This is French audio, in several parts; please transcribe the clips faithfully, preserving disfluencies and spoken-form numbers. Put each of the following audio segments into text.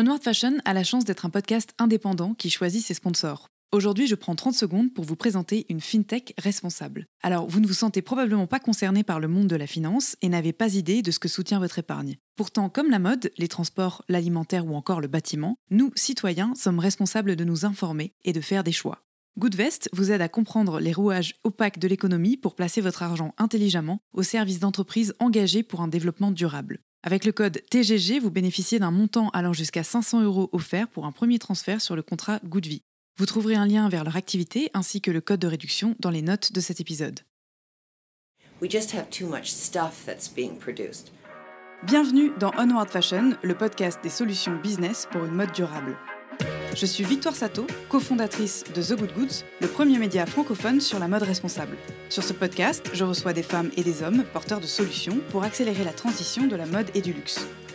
Onward Fashion a la chance d'être un podcast indépendant qui choisit ses sponsors. Aujourd'hui, je prends trente secondes pour vous présenter une fintech responsable. Alors, vous ne vous sentez probablement pas concerné par le monde de la finance et n'avez pas idée de ce que soutient votre épargne. Pourtant, comme la mode, les transports, l'alimentaire ou encore le bâtiment, nous, citoyens, sommes responsables de nous informer et de faire des choix. GoodVest vous aide à comprendre les rouages opaques de l'économie pour placer votre argent intelligemment au service d'entreprises engagées pour un développement durable. Avec le code T G G, vous bénéficiez d'un montant allant jusqu'à cinq cents euros offert pour un premier transfert sur le contrat Goodvie. Vous trouverez un lien vers leur activité ainsi que le code de réduction dans les notes de cet épisode. We just have too much stuff that's being produced. Bienvenue dans Onward Fashion, le podcast des solutions business pour une mode durable. Je suis Victoire Sato, cofondatrice de The Good Goods, le premier média francophone sur la mode responsable. Sur ce podcast, je reçois des femmes et des hommes porteurs de solutions pour accélérer la transition de la mode et du luxe.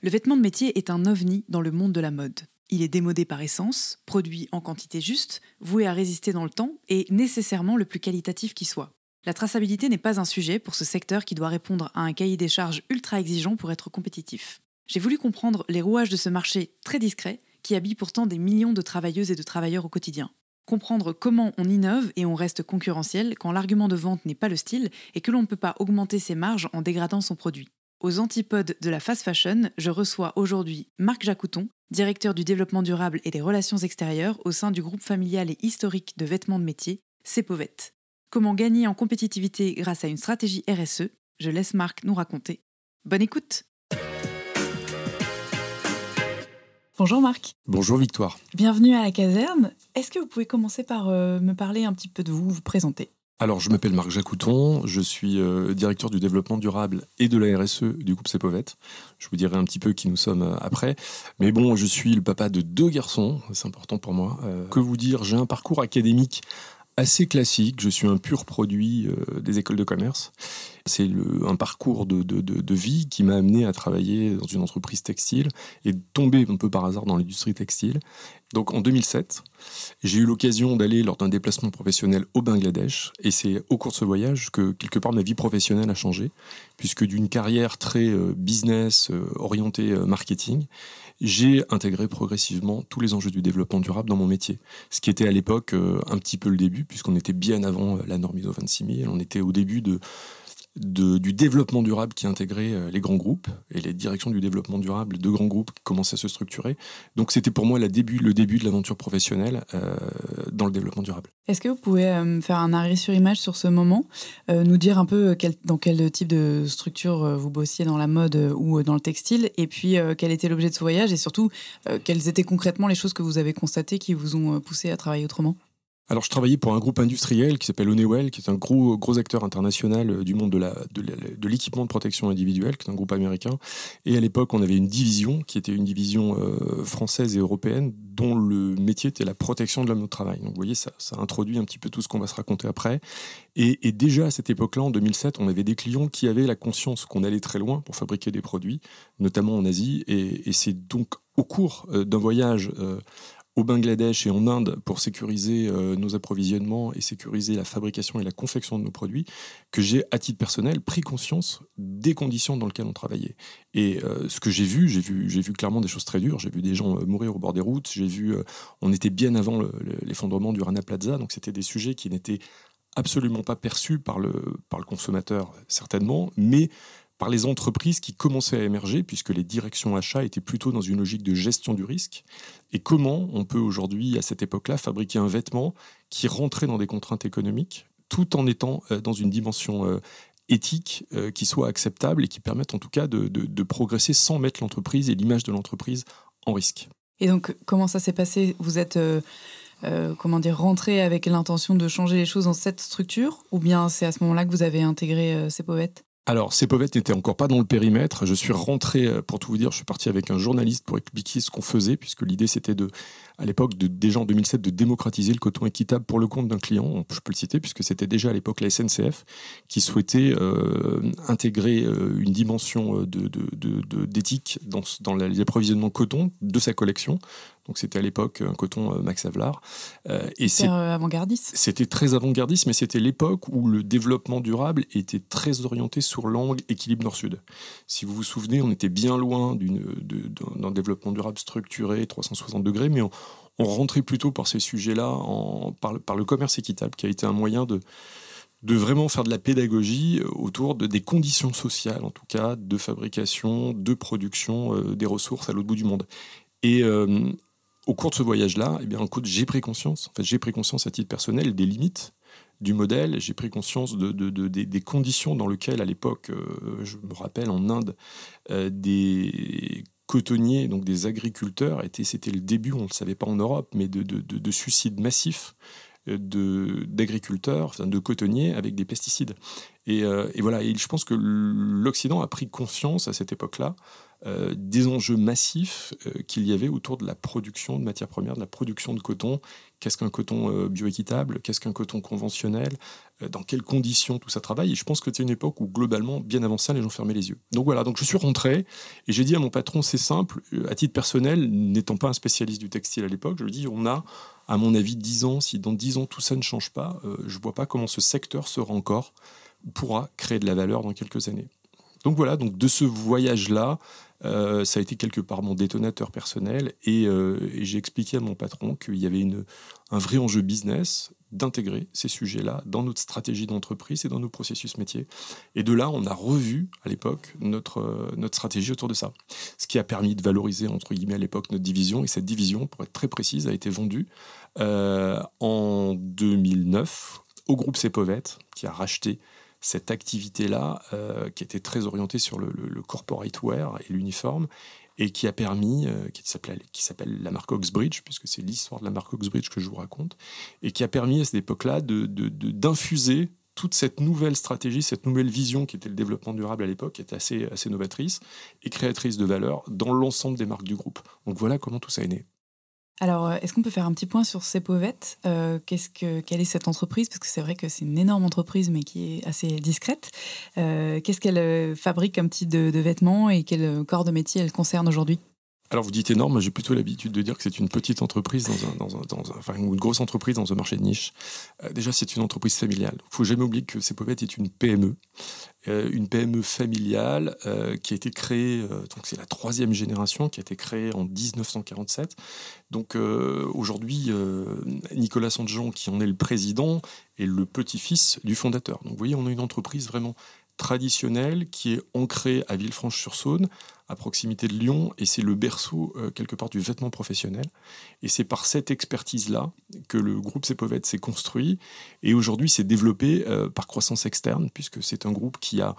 Le vêtement de métier est un ovni dans le monde de la mode. Il est démodé par essence, produit en quantité juste, voué à résister dans le temps et nécessairement le plus qualitatif qui soit. La traçabilité n'est pas un sujet pour ce secteur qui doit répondre à un cahier des charges ultra exigeant pour être compétitif. J'ai voulu comprendre les rouages de ce marché très discret qui habille pourtant des millions de travailleuses et de travailleurs au quotidien. Comprendre comment on innove et on reste concurrentiel quand l'argument de vente n'est pas le style et que l'on ne peut pas augmenter ses marges en dégradant son produit. Aux antipodes de la fast fashion, je reçois aujourd'hui Marc Jacouton, directeur du développement durable et des relations extérieures au sein du groupe familial et historique de vêtements de métier, Cepovett. Comment gagner en compétitivité grâce à une stratégie R S E ? Je laisse Marc nous raconter. Bonne écoute ! Bonjour Marc. Bonjour Victoire. Bienvenue à la caserne. Est-ce que vous pouvez commencer par euh, me parler un petit peu de vous, vous présenter ? Alors, je m'appelle Marc Jacouton, je suis euh, directeur du développement durable et de la R S E du groupe Cepovett. Je vous dirai un petit peu qui nous sommes après. Mais bon, je suis le papa de deux garçons, c'est important pour moi. Euh, que vous dire, j'ai un parcours académique assez classique, je suis un pur produit euh, des écoles de commerce. C'est le, un parcours de, de, de, de vie qui m'a amené à travailler dans une entreprise textile et tomber un peu par hasard dans l'industrie textile. Donc en deux mille sept, j'ai eu l'occasion d'aller lors d'un déplacement professionnel au Bangladesh et c'est au cours de ce voyage que quelque part ma vie professionnelle a changé puisque d'une carrière très business, orientée marketing, j'ai intégré progressivement tous les enjeux du développement durable dans mon métier. Ce qui était à l'époque un petit peu le début puisqu'on était bien avant la norme I S O vingt-six mille, on était au début de... De, du développement durable qui intégrait les grands groupes et les directions du développement durable de grands groupes qui commençaient à se structurer. Donc c'était pour moi la début, le début de l'aventure professionnelle euh, dans le développement durable. Est-ce que vous pouvez euh, faire un arrêt sur image sur ce moment, euh, nous dire un peu quel, dans quel type de structure euh, vous bossiez dans la mode euh, ou dans le textile et puis euh, quel était l'objet de ce voyage et surtout euh, quelles étaient concrètement les choses que vous avez constatées qui vous ont poussé à travailler autrement ? Alors, je travaillais pour un groupe industriel qui s'appelle Honeywell, qui est un gros, gros acteur international du monde de, la, de, la, de l'équipement de protection individuelle, qui est un groupe américain. Et à l'époque, on avait une division qui était une division euh, française et européenne, dont le métier était la protection de l'homme au travail. Donc, vous voyez, ça, ça introduit un petit peu tout ce qu'on va se raconter après. Et, et déjà, à cette époque-là, en deux mille sept, on avait des clients qui avaient la conscience qu'on allait très loin pour fabriquer des produits, notamment en Asie. Et, et c'est donc au cours d'un voyage... Euh, au Bangladesh et en Inde pour sécuriser euh, nos approvisionnements et sécuriser la fabrication et la confection de nos produits, que j'ai, à titre personnel, pris conscience des conditions dans lesquelles on travaillait. Et euh, ce que j'ai vu, j'ai vu, j'ai vu clairement des choses très dures. J'ai vu des gens euh, mourir au bord des routes. J'ai vu, euh, on était bien avant le, le, l'effondrement du Rana Plaza, donc c'était des sujets qui n'étaient absolument pas perçus par le, par le consommateur, certainement, mais... par les entreprises qui commençaient à émerger, puisque les directions achats étaient plutôt dans une logique de gestion du risque. Et comment on peut aujourd'hui, à cette époque-là, fabriquer un vêtement qui rentrait dans des contraintes économiques, tout en étant dans une dimension éthique qui soit acceptable et qui permette en tout cas de, de, de progresser sans mettre l'entreprise et l'image de l'entreprise en risque. Et donc, comment ça s'est passé ? Vous êtes... Euh... Euh, comment dire, rentrer avec l'intention de changer les choses dans cette structure ? Ou bien c'est à ce moment-là que vous avez intégré euh, Cepovett ? Alors, Cepovett n'était encore pas dans le périmètre. Je suis rentré, pour tout vous dire, je suis parti avec un journaliste pour expliquer ce qu'on faisait, puisque l'idée, c'était de, à l'époque, de, déjà en deux mille sept, de démocratiser le coton équitable pour le compte d'un client. Je peux le citer, puisque c'était déjà à l'époque la S N C F qui souhaitait euh, intégrer euh, une dimension de, de, de, de, d'éthique dans, dans l'approvisionnement coton de sa collection. Donc, c'était à l'époque un coton Max Havelaar. Euh, et c'est, avant-gardiste. C'était très avant-gardiste, mais c'était l'époque où le développement durable était très orienté sur l'angle équilibre nord-sud. Si vous vous souvenez, on était bien loin d'une, de, d'un développement durable structuré, trois cent soixante degrés, mais on, on rentrait plutôt par ces sujets-là, en, par, par le commerce équitable, qui a été un moyen de... de vraiment faire de la pédagogie autour de, des conditions sociales, en tout cas, de fabrication, de production, euh, des ressources à l'autre bout du monde. Et euh, au cours de ce voyage-là, eh bien, en cours, j'ai pris conscience, en fait, j'ai pris conscience à titre personnel des limites du modèle, j'ai pris conscience de, de, de, de, des conditions dans lesquelles, à l'époque, euh, je me rappelle, en Inde, euh, des cotonniers, donc des agriculteurs, étaient, c'était le début, on ne le savait pas en Europe, mais de, de, de, de suicides massifs, De, d'agriculteurs, de cotonniers avec des pesticides. Et, euh, et voilà, et je pense que l'Occident a pris conscience à cette époque-là euh, des enjeux massifs euh, qu'il y avait autour de la production de matières premières, de la production de coton. Qu'est-ce qu'un coton euh, bioéquitable ? Qu'est-ce qu'un coton conventionnel ? euh, Dans quelles conditions tout ça travaille ? Et je pense que c'était une époque où, globalement, bien avant ça, les gens fermaient les yeux. Donc voilà, donc je suis rentré et j'ai dit à mon patron, c'est simple, à titre personnel, n'étant pas un spécialiste du textile à l'époque, je lui ai dit, on a à mon avis, dix ans, si dans dix ans tout ça ne change pas, euh, je ne vois pas comment ce secteur sera encore, pourra créer de la valeur dans quelques années. Donc voilà, donc de ce voyage-là, euh, ça a été quelque part mon détonateur personnel et, euh, et j'ai expliqué à mon patron qu'il y avait une, un vrai enjeu business d'intégrer ces sujets-là dans notre stratégie d'entreprise et dans nos processus métiers. Et de là, on a revu, à l'époque, notre, euh, notre stratégie autour de ça. Ce qui a permis de valoriser, entre guillemets, à l'époque, notre division. Et cette division, pour être très précise, a été vendue euh, en deux mille neuf au groupe Cepovett, qui a racheté cette activité-là, euh, qui était très orientée sur le, le, le corporate wear et l'uniforme, et qui a permis, euh, qui, s'appelle, qui s'appelle la marque Oxbridge, puisque c'est l'histoire de la marque Oxbridge que je vous raconte, et qui a permis à cette époque-là de, de, de, d'infuser toute cette nouvelle stratégie, cette nouvelle vision qui était le développement durable à l'époque, qui était assez, assez novatrice et créatrice de valeur dans l'ensemble des marques du groupe. Donc voilà comment tout ça est né. Alors, est-ce qu'on peut faire un petit point sur Cepovett ? euh, qu'est-ce que, Quelle est cette entreprise ? Parce que c'est vrai que c'est une énorme entreprise, mais qui est assez discrète. Euh, qu'est-ce qu'elle fabrique comme type de, de vêtements et quel corps de métier elle concerne aujourd'hui ? Alors, vous dites énorme, j'ai plutôt l'habitude de dire que c'est une petite entreprise, dans un, dans un, dans un, enfin une grosse entreprise dans un marché de niche. Euh, déjà, c'est une entreprise familiale. Il ne faut jamais oublier que Cepovett est une P M E. Une P M E familiale euh, qui a été créée, euh, donc c'est la troisième génération, qui a été créée en dix-neuf cent quarante-sept. Donc euh, aujourd'hui, euh, Nicolas Saint-Jean, qui en est le président, est le petit-fils du fondateur. Donc vous voyez, on a une entreprise vraiment traditionnelle qui est ancrée à Villefranche-sur-Saône, à proximité de Lyon, et c'est le berceau, euh, quelque part, du vêtement professionnel. Et c'est par cette expertise-là que le groupe Cepovett s'est construit, et aujourd'hui s'est développé euh, par croissance externe, puisque c'est un groupe qui a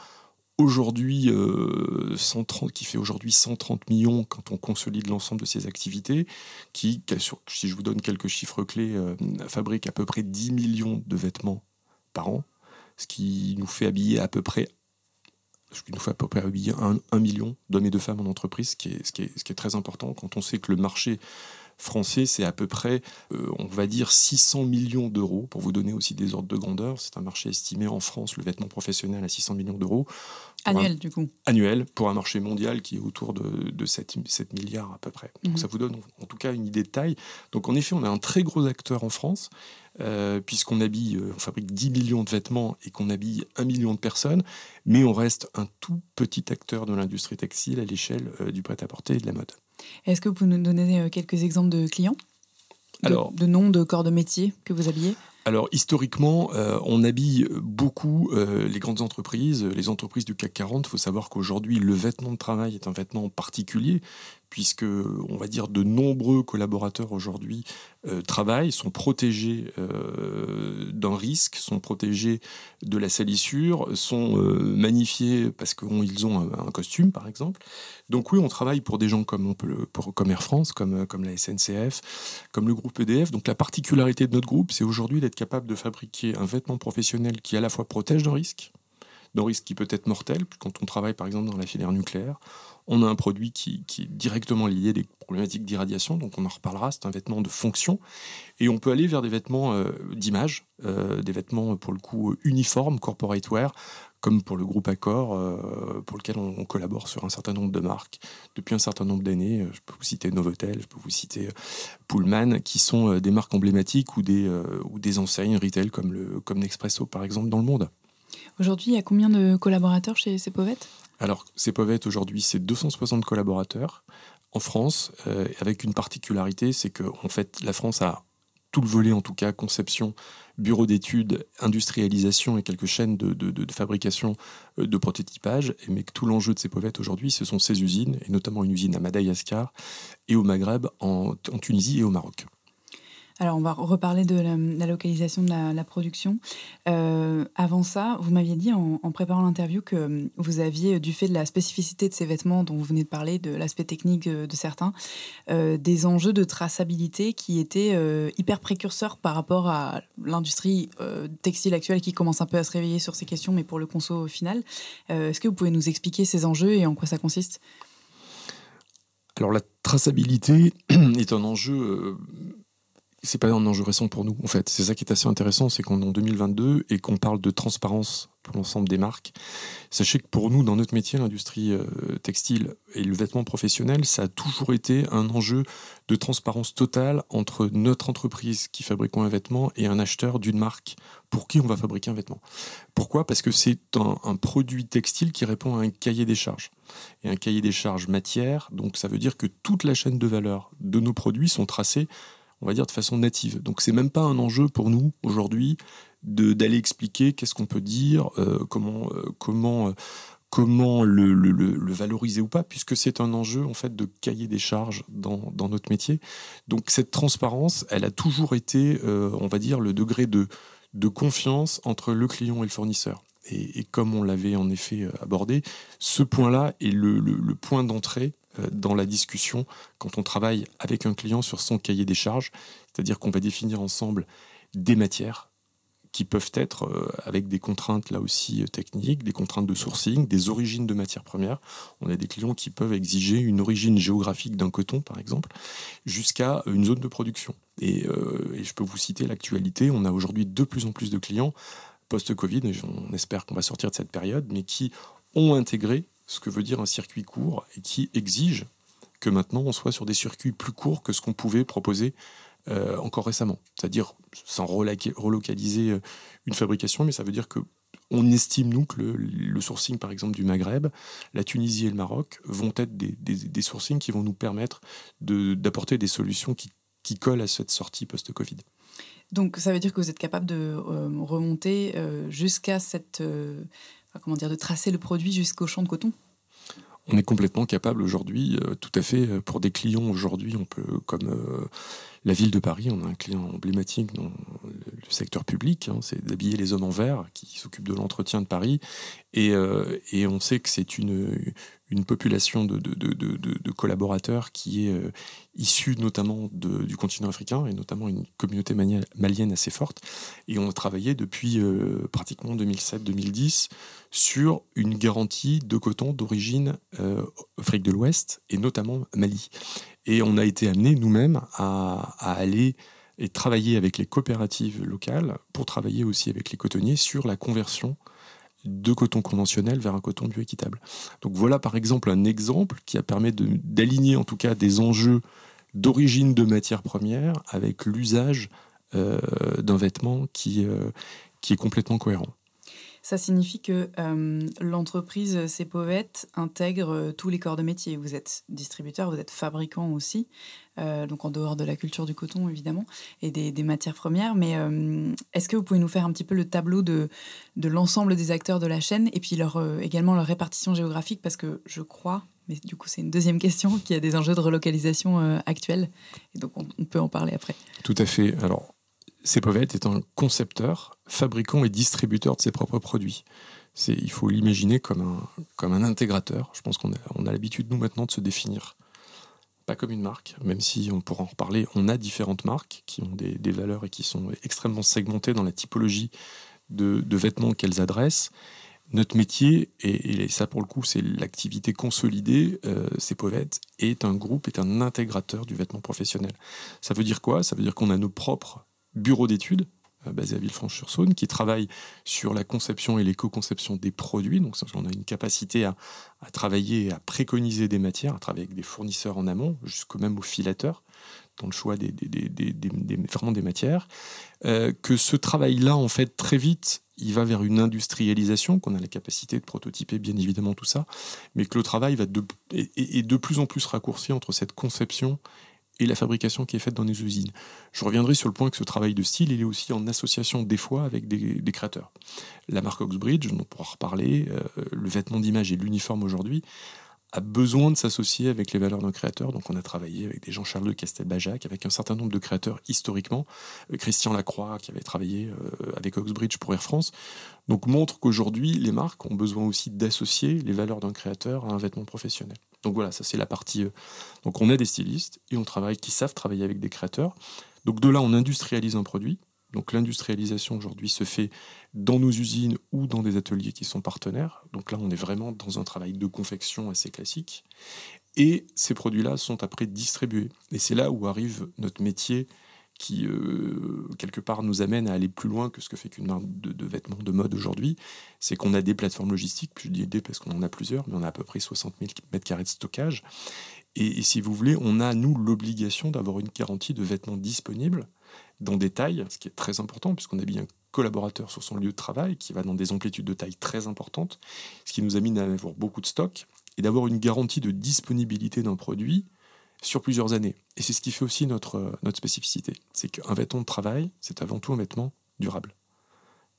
aujourd'hui euh, cent trente, qui fait aujourd'hui cent trente millions quand on consolide l'ensemble de ses activités, qui, si je vous donne quelques chiffres clés, euh, fabrique à peu près dix millions de vêtements par an, ce qui nous fait habiller à peu près Ce qui nous fait à peu près habiller un million d'hommes et de femmes en entreprise, ce qui est, ce qui est, ce qui est très important quand on sait que le marché français, c'est à peu près, euh, on va dire, six cents millions d'euros. Pour vous donner aussi des ordres de grandeur, c'est un marché estimé en France, le vêtement professionnel, à six cents millions d'euros. Annuel, un, du coup. Annuel, pour un marché mondial qui est autour de, de sept milliards à peu près. Donc, mmh. ça vous donne en tout cas une idée de taille. Donc, en effet, on a un très gros acteur en France, euh, puisqu'on habille, euh, on fabrique dix millions de vêtements et qu'on habille un million de personnes, mais on reste un tout petit acteur de l'industrie textile à l'échelle euh, du prêt-à-porter et de la mode. Est-ce que vous pouvez nous donner quelques exemples de clients, de, alors, de noms, de corps de métier que vous habillez ? Alors, historiquement, euh, on habille beaucoup euh, les grandes entreprises, les entreprises du C A C quarante. Il faut savoir qu'aujourd'hui, le vêtement de travail est un vêtement particulier, puisque, on va dire, de nombreux collaborateurs aujourd'hui euh, travaillent, sont protégés euh, d'un risque, sont protégés de la salissure, sont euh, magnifiés parce qu'ils ont un, un costume, par exemple. Donc oui, on travaille pour des gens comme, on peut le, pour, comme Air France, comme, comme la S N C F, comme le groupe E D F. Donc la particularité de notre groupe, c'est aujourd'hui d'être capable de fabriquer un vêtement professionnel qui à la fois protège d'un risque, d'un risque qui peut être mortel. Quand on travaille par exemple dans la filière nucléaire, on a un produit qui, qui est directement lié à des problématiques d'irradiation, donc on en reparlera, c'est un vêtement de fonction. Et on peut aller vers des vêtements euh, d'image, euh, des vêtements pour le coup uniformes, corporate wear, comme pour le groupe Accor, euh, pour lequel on, on collabore sur un certain nombre de marques depuis un certain nombre d'années. Je peux vous citer Novotel, je peux vous citer Pullman, qui sont euh, des marques emblématiques ou des, euh, ou des enseignes retail comme, le, comme Nespresso par exemple dans le monde. Aujourd'hui, il y a combien de collaborateurs chez Cepovett ? Alors, Cepovett, aujourd'hui, c'est deux cent soixante collaborateurs en France, euh, avec une particularité, c'est que en fait, la France a tout le volet, en tout cas, conception, bureau d'études, industrialisation et quelques chaînes de, de, de fabrication, de prototypage. Mais tout l'enjeu de Cepovett aujourd'hui, ce sont ces usines, et notamment une usine à Madagascar et au Maghreb, en, en Tunisie et au Maroc. Alors, on va reparler de la, la localisation de la, la production. Euh, avant ça, vous m'aviez dit en, en préparant l'interview que vous aviez, du fait de la spécificité de ces vêtements dont vous venez de parler, de l'aspect technique de, de certains, euh, des enjeux de traçabilité qui étaient euh, hyper précurseurs par rapport à l'industrie euh, textile actuelle qui commence un peu à se réveiller sur ces questions, mais pour le conso final. Euh, est-ce que vous pouvez nous expliquer ces enjeux et en quoi ça consiste ? Alors, la traçabilité est un enjeu... Euh... C'est pas un enjeu récent pour nous, en fait. C'est ça qui est assez intéressant, c'est qu'on est en deux mille vingt-deux et qu'on parle de transparence pour l'ensemble des marques. Sachez que pour nous, dans notre métier, l'industrie textile et le vêtement professionnel, ça a toujours été un enjeu de transparence totale entre notre entreprise qui fabrique un vêtement et un acheteur d'une marque pour qui on va fabriquer un vêtement. Pourquoi ? Parce que c'est un, un produit textile qui répond à un cahier des charges. Et un cahier des charges matière, donc ça veut dire que toute la chaîne de valeur de nos produits sont tracées, on va dire, de façon native. Donc, c'est même pas un enjeu pour nous, aujourd'hui, de, d'aller expliquer qu'est-ce qu'on peut dire, euh, comment, euh, comment, euh, comment le, le, le valoriser ou pas, puisque c'est un enjeu, en fait, de cahier des charges dans, dans notre métier. Donc, cette transparence, elle a toujours été, euh, on va dire, le degré de, de confiance entre le client et le fournisseur. Et, et comme on l'avait, en effet, abordé, ce point-là est le, le, le point d'entrée dans la discussion quand on travaille avec un client sur son cahier des charges, c'est-à-dire qu'on va définir ensemble des matières qui peuvent être avec des contraintes là aussi techniques, des contraintes de sourcing, des origines de matières premières. On a des clients qui peuvent exiger une origine géographique d'un coton, par exemple, jusqu'à une zone de production. Et, euh, et je peux vous citer l'actualité, on a aujourd'hui de plus en plus de clients post-Covid, et on espère qu'on va sortir de cette période, mais qui ont intégré ce que veut dire un circuit court et qui exige que maintenant on soit sur des circuits plus courts que ce qu'on pouvait proposer euh, encore récemment. C'est-à-dire sans relocaliser une fabrication, mais ça veut dire que on estime, nous, que le, le sourcing, par exemple, du Maghreb, la Tunisie et le Maroc vont être des, des, des sourcings qui vont nous permettre de, d'apporter des solutions qui, qui collent à cette sortie post-Covid. Donc ça veut dire que vous êtes capable de euh, remonter euh, jusqu'à cette... Euh Comment dire, de tracer le produit jusqu'au champ de coton ? On est complètement capable aujourd'hui, euh, tout à fait, pour des clients aujourd'hui, on peut, comme euh, la ville de Paris, on a un client emblématique dans le, le secteur public, hein, c'est d'habiller les hommes en vert, qui s'occupe de l'entretien de Paris, et, euh, et on sait que c'est une, une population de, de, de, de, de collaborateurs qui est euh, issue notamment de, du continent africain, et notamment une communauté mani- malienne assez forte, et on a travaillé depuis euh, pratiquement deux mille sept deux mille dix, sur une garantie de coton d'origine euh, Afrique de l'Ouest et notamment Mali. Et on a été amené nous-mêmes à, à aller et travailler avec les coopératives locales pour travailler aussi avec les cotonniers sur la conversion de coton conventionnel vers un coton bioéquitable. Donc voilà par exemple un exemple qui a permis de, d'aligner en tout cas des enjeux d'origine de matières premières avec l'usage euh, d'un vêtement qui, euh, qui est complètement cohérent. Ça signifie que euh, l'entreprise Cepovett intègre euh, tous les corps de métier. Vous êtes distributeur, vous êtes fabricant aussi, euh, donc en dehors de la culture du coton évidemment et des, des matières premières. Mais euh, est-ce que vous pouvez nous faire un petit peu le tableau de, de l'ensemble des acteurs de la chaîne et puis leur, euh, également leur répartition géographique, parce que je crois, mais du coup c'est une deuxième question, qu'il y a des enjeux de relocalisation euh, actuels. Et donc on, on peut en parler après. Tout à fait. Alors, Cepovett est un concepteur, fabricant et distributeur de ses propres produits. C'est, il faut l'imaginer comme un, comme un intégrateur. Je pense qu'on a, on a l'habitude, nous, maintenant, de se définir. Pas comme une marque, même si, on pourra en reparler, on a différentes marques qui ont des, des valeurs et qui sont extrêmement segmentées dans la typologie de, de vêtements qu'elles adressent. Notre métier, et, et ça pour le coup c'est l'activité consolidée, euh, Cepovett est un groupe, est un intégrateur du vêtement professionnel. Ça veut dire quoi ? Ça veut dire qu'on a nos propres bureaux d'études, euh, basés à Villefranche-sur-Saône, qui travaillent sur la conception et l'éco-conception des produits. Donc on a une capacité à, à travailler, à préconiser des matières, à travailler avec des fournisseurs en amont, jusqu'au même au filateur, dans le choix des, des, des, des, des, des, vraiment des matières, euh, que ce travail-là, en fait, très vite, il va vers une industrialisation, qu'on a la capacité de prototyper, bien évidemment, tout ça, mais que le travail va de, est, est de plus en plus raccourci entre cette conception et la fabrication qui est faite dans les usines. Je reviendrai sur le point que ce travail de style, il est aussi en association, des fois, avec des, des créateurs. La marque Oxbridge, on pourra reparler, euh, le vêtement d'image et l'uniforme aujourd'hui, a besoin de s'associer avec les valeurs d'un créateur. Donc on a travaillé avec des Jean-Charles de Castelbajac, avec un certain nombre de créateurs historiquement. Christian Lacroix, qui avait travaillé avec Oxbridge pour Air France, donc montre qu'aujourd'hui, les marques ont besoin aussi d'associer les valeurs d'un créateur à un vêtement professionnel. Donc voilà, ça c'est la partie... Donc on a des stylistes et on travaille, qui savent travailler avec des créateurs. Donc de là, on industrialise un produit. Donc l'industrialisation aujourd'hui se fait dans nos usines ou dans des ateliers qui sont partenaires. Donc là, on est vraiment dans un travail de confection assez classique. Et ces produits-là sont après distribués. Et c'est là où arrive notre métier qui, euh, quelque part, nous amène à aller plus loin que ce que fait qu'une marque de, de vêtements de mode aujourd'hui. C'est qu'on a des plateformes logistiques, puis je dis des parce qu'on en a plusieurs, mais on a à peu près soixante mille mètres carrés de stockage. Et, et si vous voulez, on a, nous, l'obligation d'avoir une garantie de vêtements disponibles dans des tailles, ce qui est très important, puisqu'on habille un collaborateur sur son lieu de travail qui va dans des amplitudes de taille très importantes, ce qui nous amène à avoir beaucoup de stock et d'avoir une garantie de disponibilité d'un produit sur plusieurs années. Et c'est ce qui fait aussi notre, notre spécificité. C'est qu'un vêtement de travail, c'est avant tout un vêtement durable.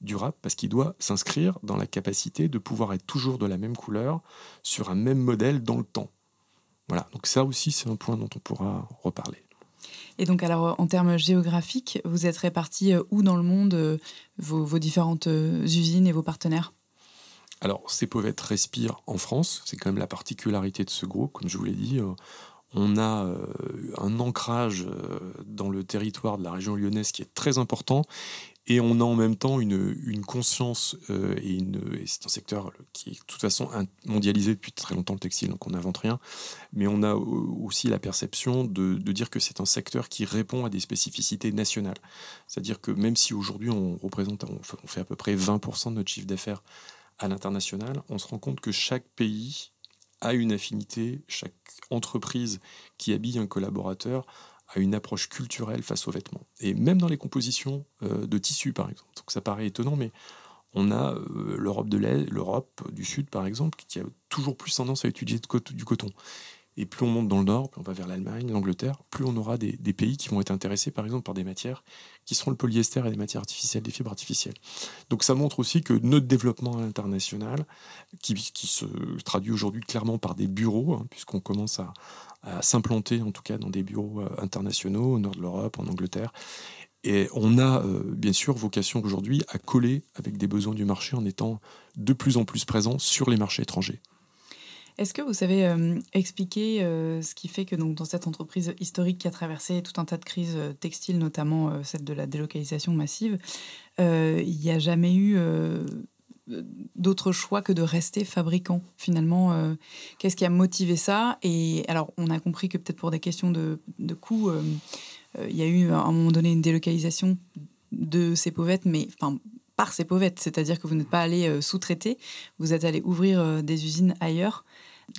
Durable parce qu'il doit s'inscrire dans la capacité de pouvoir être toujours de la même couleur, sur un même modèle dans le temps. Voilà, donc ça aussi, c'est un point dont on pourra reparler. Et donc, alors, en termes géographiques, vous êtes répartis où dans le monde, euh, vos, vos différentes euh, usines et vos partenaires ? Alors, Cepovett respire en France. C'est quand même la particularité de ce groupe. Comme je vous l'ai dit, euh, on a euh, un ancrage euh, dans le territoire de la région lyonnaise qui est très important. Et on a en même temps une, une conscience, euh, et, une, et c'est un secteur qui est de toute façon mondialisé depuis très longtemps, le textile, donc on n'invente rien. Mais on a aussi la perception de, de dire que c'est un secteur qui répond à des spécificités nationales. C'est-à-dire que même si aujourd'hui on représente, on fait, on fait à peu près vingt pour cent de notre chiffre d'affaires à l'international, on se rend compte que chaque pays a une affinité, chaque entreprise qui habille un collaborateur à une approche culturelle face aux vêtements. Et même dans les compositions euh, de tissus, par exemple. Donc ça paraît étonnant, mais on a euh, l'Europe de l'Est, l'Europe du Sud, par exemple, qui a toujours plus tendance à utiliser du coton. Et plus on monte dans le Nord, plus on va vers l'Allemagne, l'Angleterre, plus on aura des, des pays qui vont être intéressés, par exemple, par des matières qui seront le polyester et des matières artificielles, des fibres artificielles. Donc ça montre aussi que notre développement à l'international, qui, qui se traduit aujourd'hui clairement par des bureaux, hein, puisqu'on commence à... à s'implanter en tout cas dans des bureaux internationaux au nord de l'Europe, en Angleterre. Et on a euh, bien sûr vocation aujourd'hui à coller avec des besoins du marché en étant de plus en plus présent sur les marchés étrangers. Est-ce que vous savez euh, expliquer euh, ce qui fait que donc, dans cette entreprise historique qui a traversé tout un tas de crises textiles, notamment euh, celle de la délocalisation massive, euh, il n'y a jamais eu... Euh d'autres choix que de rester fabricant finalement, euh, qu'est-ce qui a motivé ça ? Et alors on a compris que peut-être pour des questions de, de coût euh, euh, il y a eu à un moment donné une délocalisation de Cepovett, mais enfin par Cepovett, c'est-à-dire que vous n'êtes pas allé euh, sous-traiter, vous êtes allé ouvrir euh, des usines ailleurs.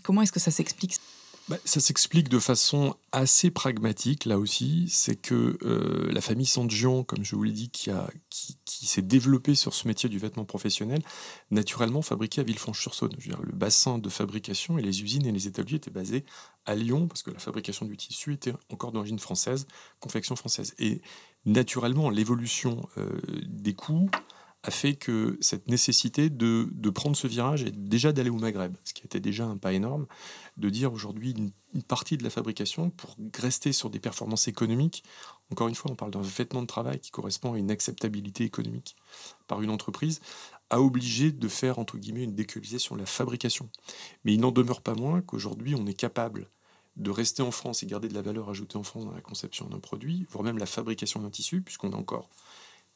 Comment est-ce que ça s'explique ? Bah, ça s'explique de façon assez pragmatique, là aussi. C'est que euh, la famille Saint-Jean, comme je vous l'ai dit, qui, a, qui, qui s'est développée sur ce métier du vêtement professionnel, naturellement fabriquée à Villefranche-sur-Saône. Je veux dire, le bassin de fabrication et les usines et les ateliers étaient basés à Lyon, parce que la fabrication du tissu était encore d'origine française, confection française. Et naturellement, l'évolution euh, des coûts a fait que cette nécessité de, de prendre ce virage et déjà d'aller au Maghreb, ce qui était déjà un pas énorme, de dire aujourd'hui une, une partie de la fabrication pour rester sur des performances économiques. Encore une fois, on parle d'un vêtement de travail qui correspond à une acceptabilité économique par une entreprise, a obligé de faire, entre guillemets, une déculpabilisation de la fabrication. Mais il n'en demeure pas moins qu'aujourd'hui, on est capable de rester en France et garder de la valeur ajoutée en France dans la conception d'un produit, voire même la fabrication d'un tissu, puisqu'on a encore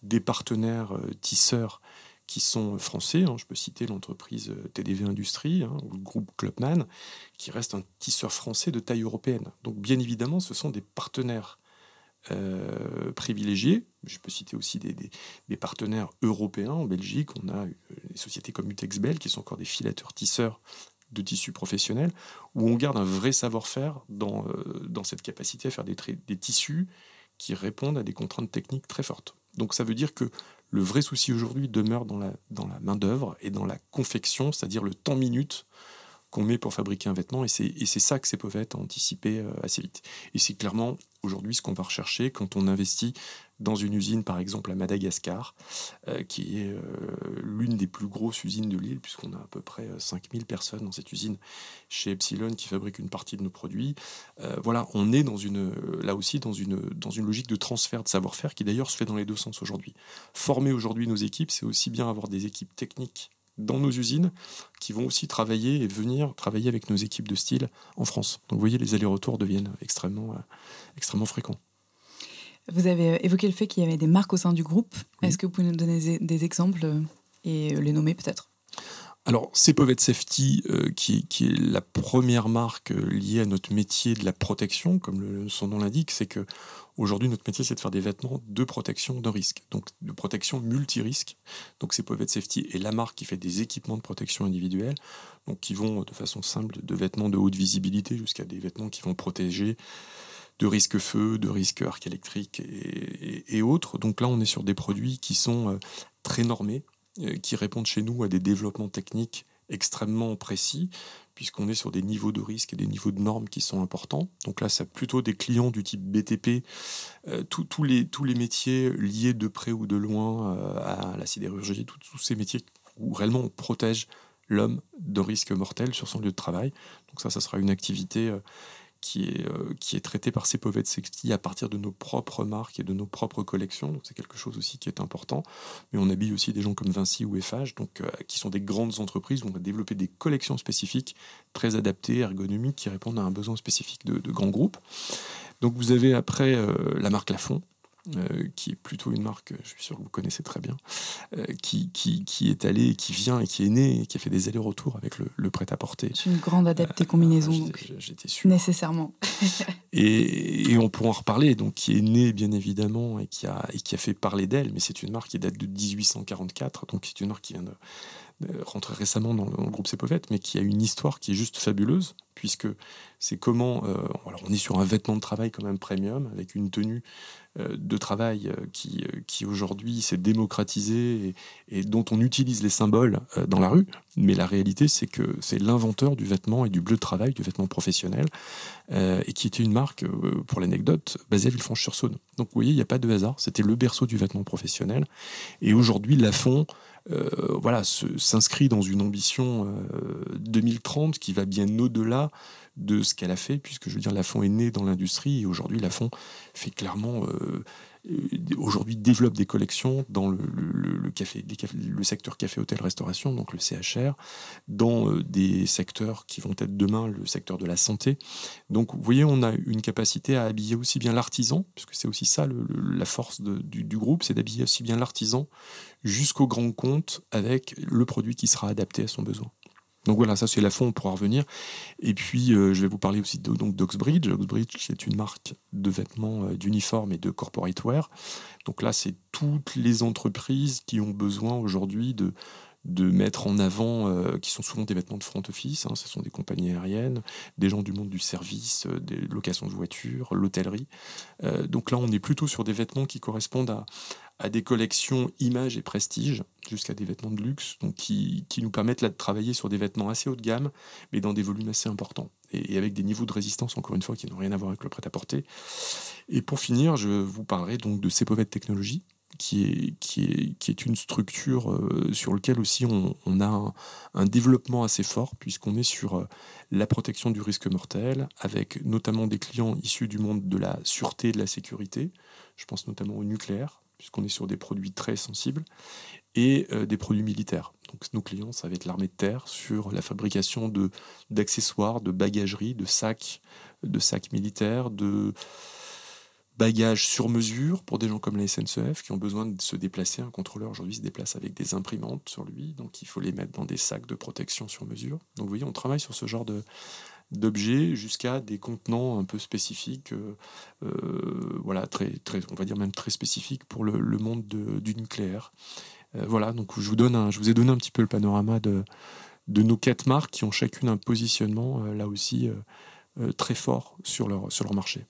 des partenaires tisseurs qui sont français. Hein, je peux citer l'entreprise T D V Industries hein, ou le groupe Klopman, qui reste un tisseur français de taille européenne. Donc bien évidemment, ce sont des partenaires euh, privilégiés. Je peux citer aussi des, des, des partenaires européens. En Belgique, on a des sociétés comme Utexbel, qui sont encore des filateurs tisseurs de tissus professionnels, où on garde un vrai savoir-faire dans, euh, dans cette capacité à faire des, tra- des tissus qui répondent à des contraintes techniques très fortes. Donc ça veut dire que le vrai souci aujourd'hui demeure dans la, dans la main-d'œuvre et dans la confection, c'est-à-dire le temps minute qu'on met pour fabriquer un vêtement, et c'est, et c'est ça que Cepovett a anticipé euh, assez vite. Et c'est clairement aujourd'hui ce qu'on va rechercher quand on investit dans une usine, par exemple à Madagascar, euh, qui est euh, l'une des plus grosses usines de l'île, puisqu'on a à peu près cinq mille personnes dans cette usine chez Epsilon qui fabrique une partie de nos produits. Euh, voilà, on est dans une, là aussi dans une, dans une logique de transfert de savoir-faire qui d'ailleurs se fait dans les deux sens aujourd'hui. Former aujourd'hui nos équipes, c'est aussi bien avoir des équipes techniques dans nos usines, qui vont aussi travailler et venir travailler avec nos équipes de style en France. Donc vous voyez, les allers-retours deviennent extrêmement, euh, extrêmement fréquents. Vous avez évoqué le fait qu'il y avait des marques au sein du groupe. Oui. Est-ce que vous pouvez nous donner des exemples et les nommer peut-être ? Alors, Cepovett Safety, euh, qui, qui est la première marque liée à notre métier de la protection, comme le, son nom l'indique, c'est que aujourd'hui, notre métier, c'est de faire des vêtements de protection d'un risque, donc de protection multi-risque. Donc, Cepovett Safety est la marque qui fait des équipements de protection individuelle, donc qui vont de façon simple de vêtements de haute visibilité jusqu'à des vêtements qui vont protéger de risques feu, de risques arc électrique et, et, et autres. Donc là, on est sur des produits qui sont euh, très normés, qui répondent chez nous à des développements techniques extrêmement précis, puisqu'on est sur des niveaux de risque et des niveaux de normes qui sont importants. Donc là, c'est plutôt des clients du type B T P, euh, tout, tout les, tous les métiers liés de près ou de loin euh, à la sidérurgie, tous ces métiers où réellement on protège l'homme d'un risque mortel sur son lieu de travail. Donc ça, ça sera une activité euh, qui est, euh, qui est traitée par Cepovett Safety à partir de nos propres marques et de nos propres collections. Donc c'est quelque chose aussi qui est important. Mais on habille aussi des gens comme Vinci ou Eiffage, donc euh, qui sont des grandes entreprises où on va développer des collections spécifiques, très adaptées, ergonomiques, qui répondent à un besoin spécifique de, de grands groupes. Donc vous avez après euh, la marque Lafont, Euh, qui est plutôt une marque, je suis sûr que vous connaissez très bien, euh, qui, qui, qui est allée, qui vient et qui est née, et qui a fait des allers-retours avec le, le prêt-à-porter. C'est une grande adepte des combinaisons. Euh, j'étais, j'étais sûr. Nécessairement. et, et on pourra en reparler, donc, qui est née, bien évidemment, et qui, a, et qui a fait parler d'elle, mais c'est une marque qui date de dix-huit cent quarante-quatre, donc c'est une marque qui vient de, de rentrer récemment dans le, dans le groupe Cepovett, mais qui a une histoire qui est juste fabuleuse, puisque c'est comment... Euh, alors, on est sur un vêtement de travail quand même premium, avec une tenue de travail qui, qui aujourd'hui s'est démocratisé et, et dont on utilise les symboles dans la rue. Mais la réalité, c'est que c'est l'inventeur du vêtement et du bleu de travail, du vêtement professionnel, euh, et qui était une marque, pour l'anecdote, basée à Villefranche-sur-Saône. Donc vous voyez, il n'y a pas de hasard, c'était le berceau du vêtement professionnel. Et aujourd'hui, Lafont euh, voilà, se, s'inscrit dans une ambition euh, deux mille trente qui va bien au-delà de ce qu'elle a fait, puisque je veux dire, Lafont est née dans l'industrie et aujourd'hui Lafont fait clairement euh, aujourd'hui développe des collections dans le, le, le, café, les café, le secteur café hôtel restauration, donc le C H R, dans euh, des secteurs qui vont être demain le secteur de la santé. Donc vous voyez, on a une capacité à habiller aussi bien l'artisan, puisque c'est aussi ça le, le, la force de, du, du groupe, c'est d'habiller aussi bien l'artisan jusqu'au grand compte avec le produit qui sera adapté à son besoin. Donc voilà, ça c'est Lafont, on pourra revenir. Et puis euh, je vais vous parler aussi de, donc, d'Oxbridge. Oxbridge, qui est une marque de vêtements, euh, d'uniformes et de corporate wear. Donc là, c'est toutes les entreprises qui ont besoin aujourd'hui de, de mettre en avant, euh, qui sont souvent des vêtements de front office, hein, ce sont des compagnies aériennes, des gens du monde du service, euh, des locations de voitures, l'hôtellerie. Euh, donc là, on est plutôt sur des vêtements qui correspondent à... à des collections images et prestige, jusqu'à des vêtements de luxe, donc qui, qui nous permettent là de travailler sur des vêtements assez haut de gamme, mais dans des volumes assez importants, et, et avec des niveaux de résistance, encore une fois, qui n'ont rien à voir avec le prêt-à-porter. Et pour finir, je vous parlerai donc de Cepovett Technologies, qui est, qui est, qui est une structure euh, sur laquelle aussi on, on a un, un développement assez fort, puisqu'on est sur euh, la protection du risque mortel, avec notamment des clients issus du monde de la sûreté et de la sécurité, je pense notamment au nucléaire, puisqu'on est sur des produits très sensibles, et euh, des produits militaires. Donc nos clients, ça va être l'armée de terre, sur la fabrication de, d'accessoires, de bagagerie, de sacs, de sacs militaires, de, bagages sur mesure pour des gens comme la S N C F qui ont besoin de se déplacer. Un contrôleur aujourd'hui se déplace avec des imprimantes sur lui, donc il faut les mettre dans des sacs de protection sur mesure. Donc vous voyez, on travaille sur ce genre de, d'objets jusqu'à des contenants un peu spécifiques, euh, euh, voilà, très, très, on va dire même très spécifiques pour le, le monde de, du nucléaire. Euh, voilà, donc je vous, donne un, je vous ai donné un petit peu le panorama de, de nos quatre marques qui ont chacune un positionnement euh, là aussi euh, euh, très fort sur leur, sur leur marché.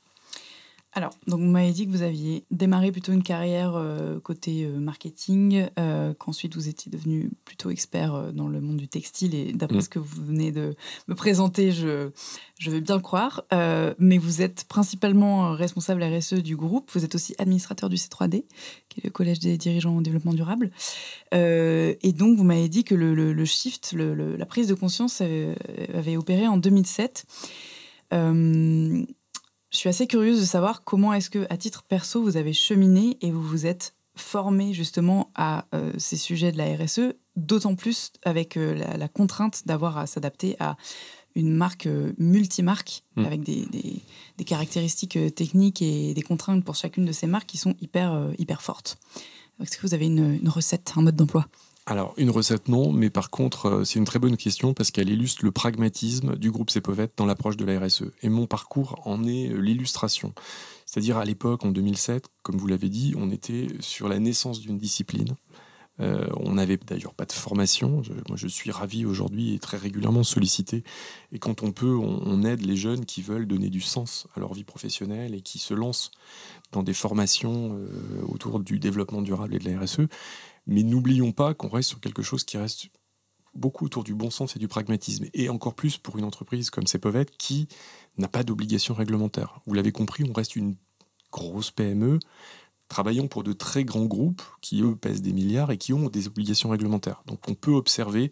Alors, donc vous m'avez dit que vous aviez démarré plutôt une carrière euh, côté euh, marketing, euh, qu'ensuite vous étiez devenu plutôt expert euh, dans le monde du textile, et d'après mmh. ce que vous venez de me présenter, je, je veux bien le croire, euh, mais vous êtes principalement responsable R S E du groupe, vous êtes aussi administrateur du C trois D, qui est le collège des dirigeants au développement durable, euh, et donc vous m'avez dit que le, le, le shift, le, le, la prise de conscience euh, avait opéré en deux mille sept. Euh, Je suis assez curieuse de savoir comment est-ce que, à titre perso, vous avez cheminé et vous vous êtes formé justement à euh, ces sujets de la R S E, d'autant plus avec euh, la, la contrainte d'avoir à s'adapter à une marque euh, multimarque mmh. avec des, des, des caractéristiques euh, techniques et des contraintes pour chacune de ces marques qui sont hyper, euh, hyper fortes. Est-ce que vous avez une, une recette, un mode d'emploi ? Alors, une recette, non, mais par contre, euh, c'est une très bonne question parce qu'elle illustre le pragmatisme du groupe Cepovett dans l'approche de la R S E. Et mon parcours en est euh, l'illustration. C'est-à-dire, à l'époque, en deux mille sept, comme vous l'avez dit, on était sur la naissance d'une discipline. Euh, on n'avait d'ailleurs pas de formation. Je, moi, je suis ravi aujourd'hui et très régulièrement sollicité. Et quand on peut, on, on aide les jeunes qui veulent donner du sens à leur vie professionnelle et qui se lancent dans des formations euh, autour du développement durable et de la R S E. Mais n'oublions pas qu'on reste sur quelque chose qui reste beaucoup autour du bon sens et du pragmatisme. Et encore plus pour une entreprise comme Cepovett qui n'a pas d'obligation réglementaire. Vous l'avez compris, on reste une grosse P M E, travaillant pour de très grands groupes qui, eux, pèsent des milliards et qui ont des obligations réglementaires. Donc on peut observer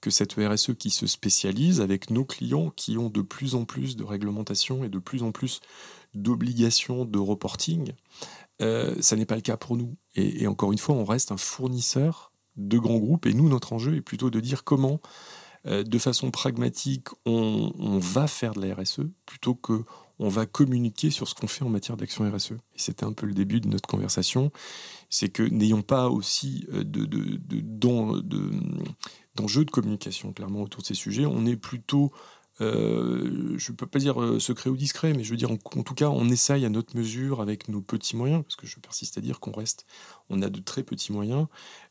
que cette R S E qui se spécialise avec nos clients qui ont de plus en plus de réglementations et de plus en plus d'obligations de reporting, Euh, ça n'est pas le cas pour nous. Et, et encore une fois, on reste un fournisseur de grands groupes. Et nous, notre enjeu est plutôt de dire comment, euh, de façon pragmatique, on, on va faire de la R S E plutôt qu'on va communiquer sur ce qu'on fait en matière d'action R S E. Et c'était un peu le début de notre conversation. C'est que n'ayons pas aussi de, de, de, de, de, d'enjeu de communication, clairement, autour de ces sujets. On est plutôt... Euh, je ne peux pas dire euh, secret ou discret, mais je veux dire, en, en tout cas, on essaye à notre mesure, avec nos petits moyens, parce que je persiste à dire qu'on reste, on a de très petits moyens,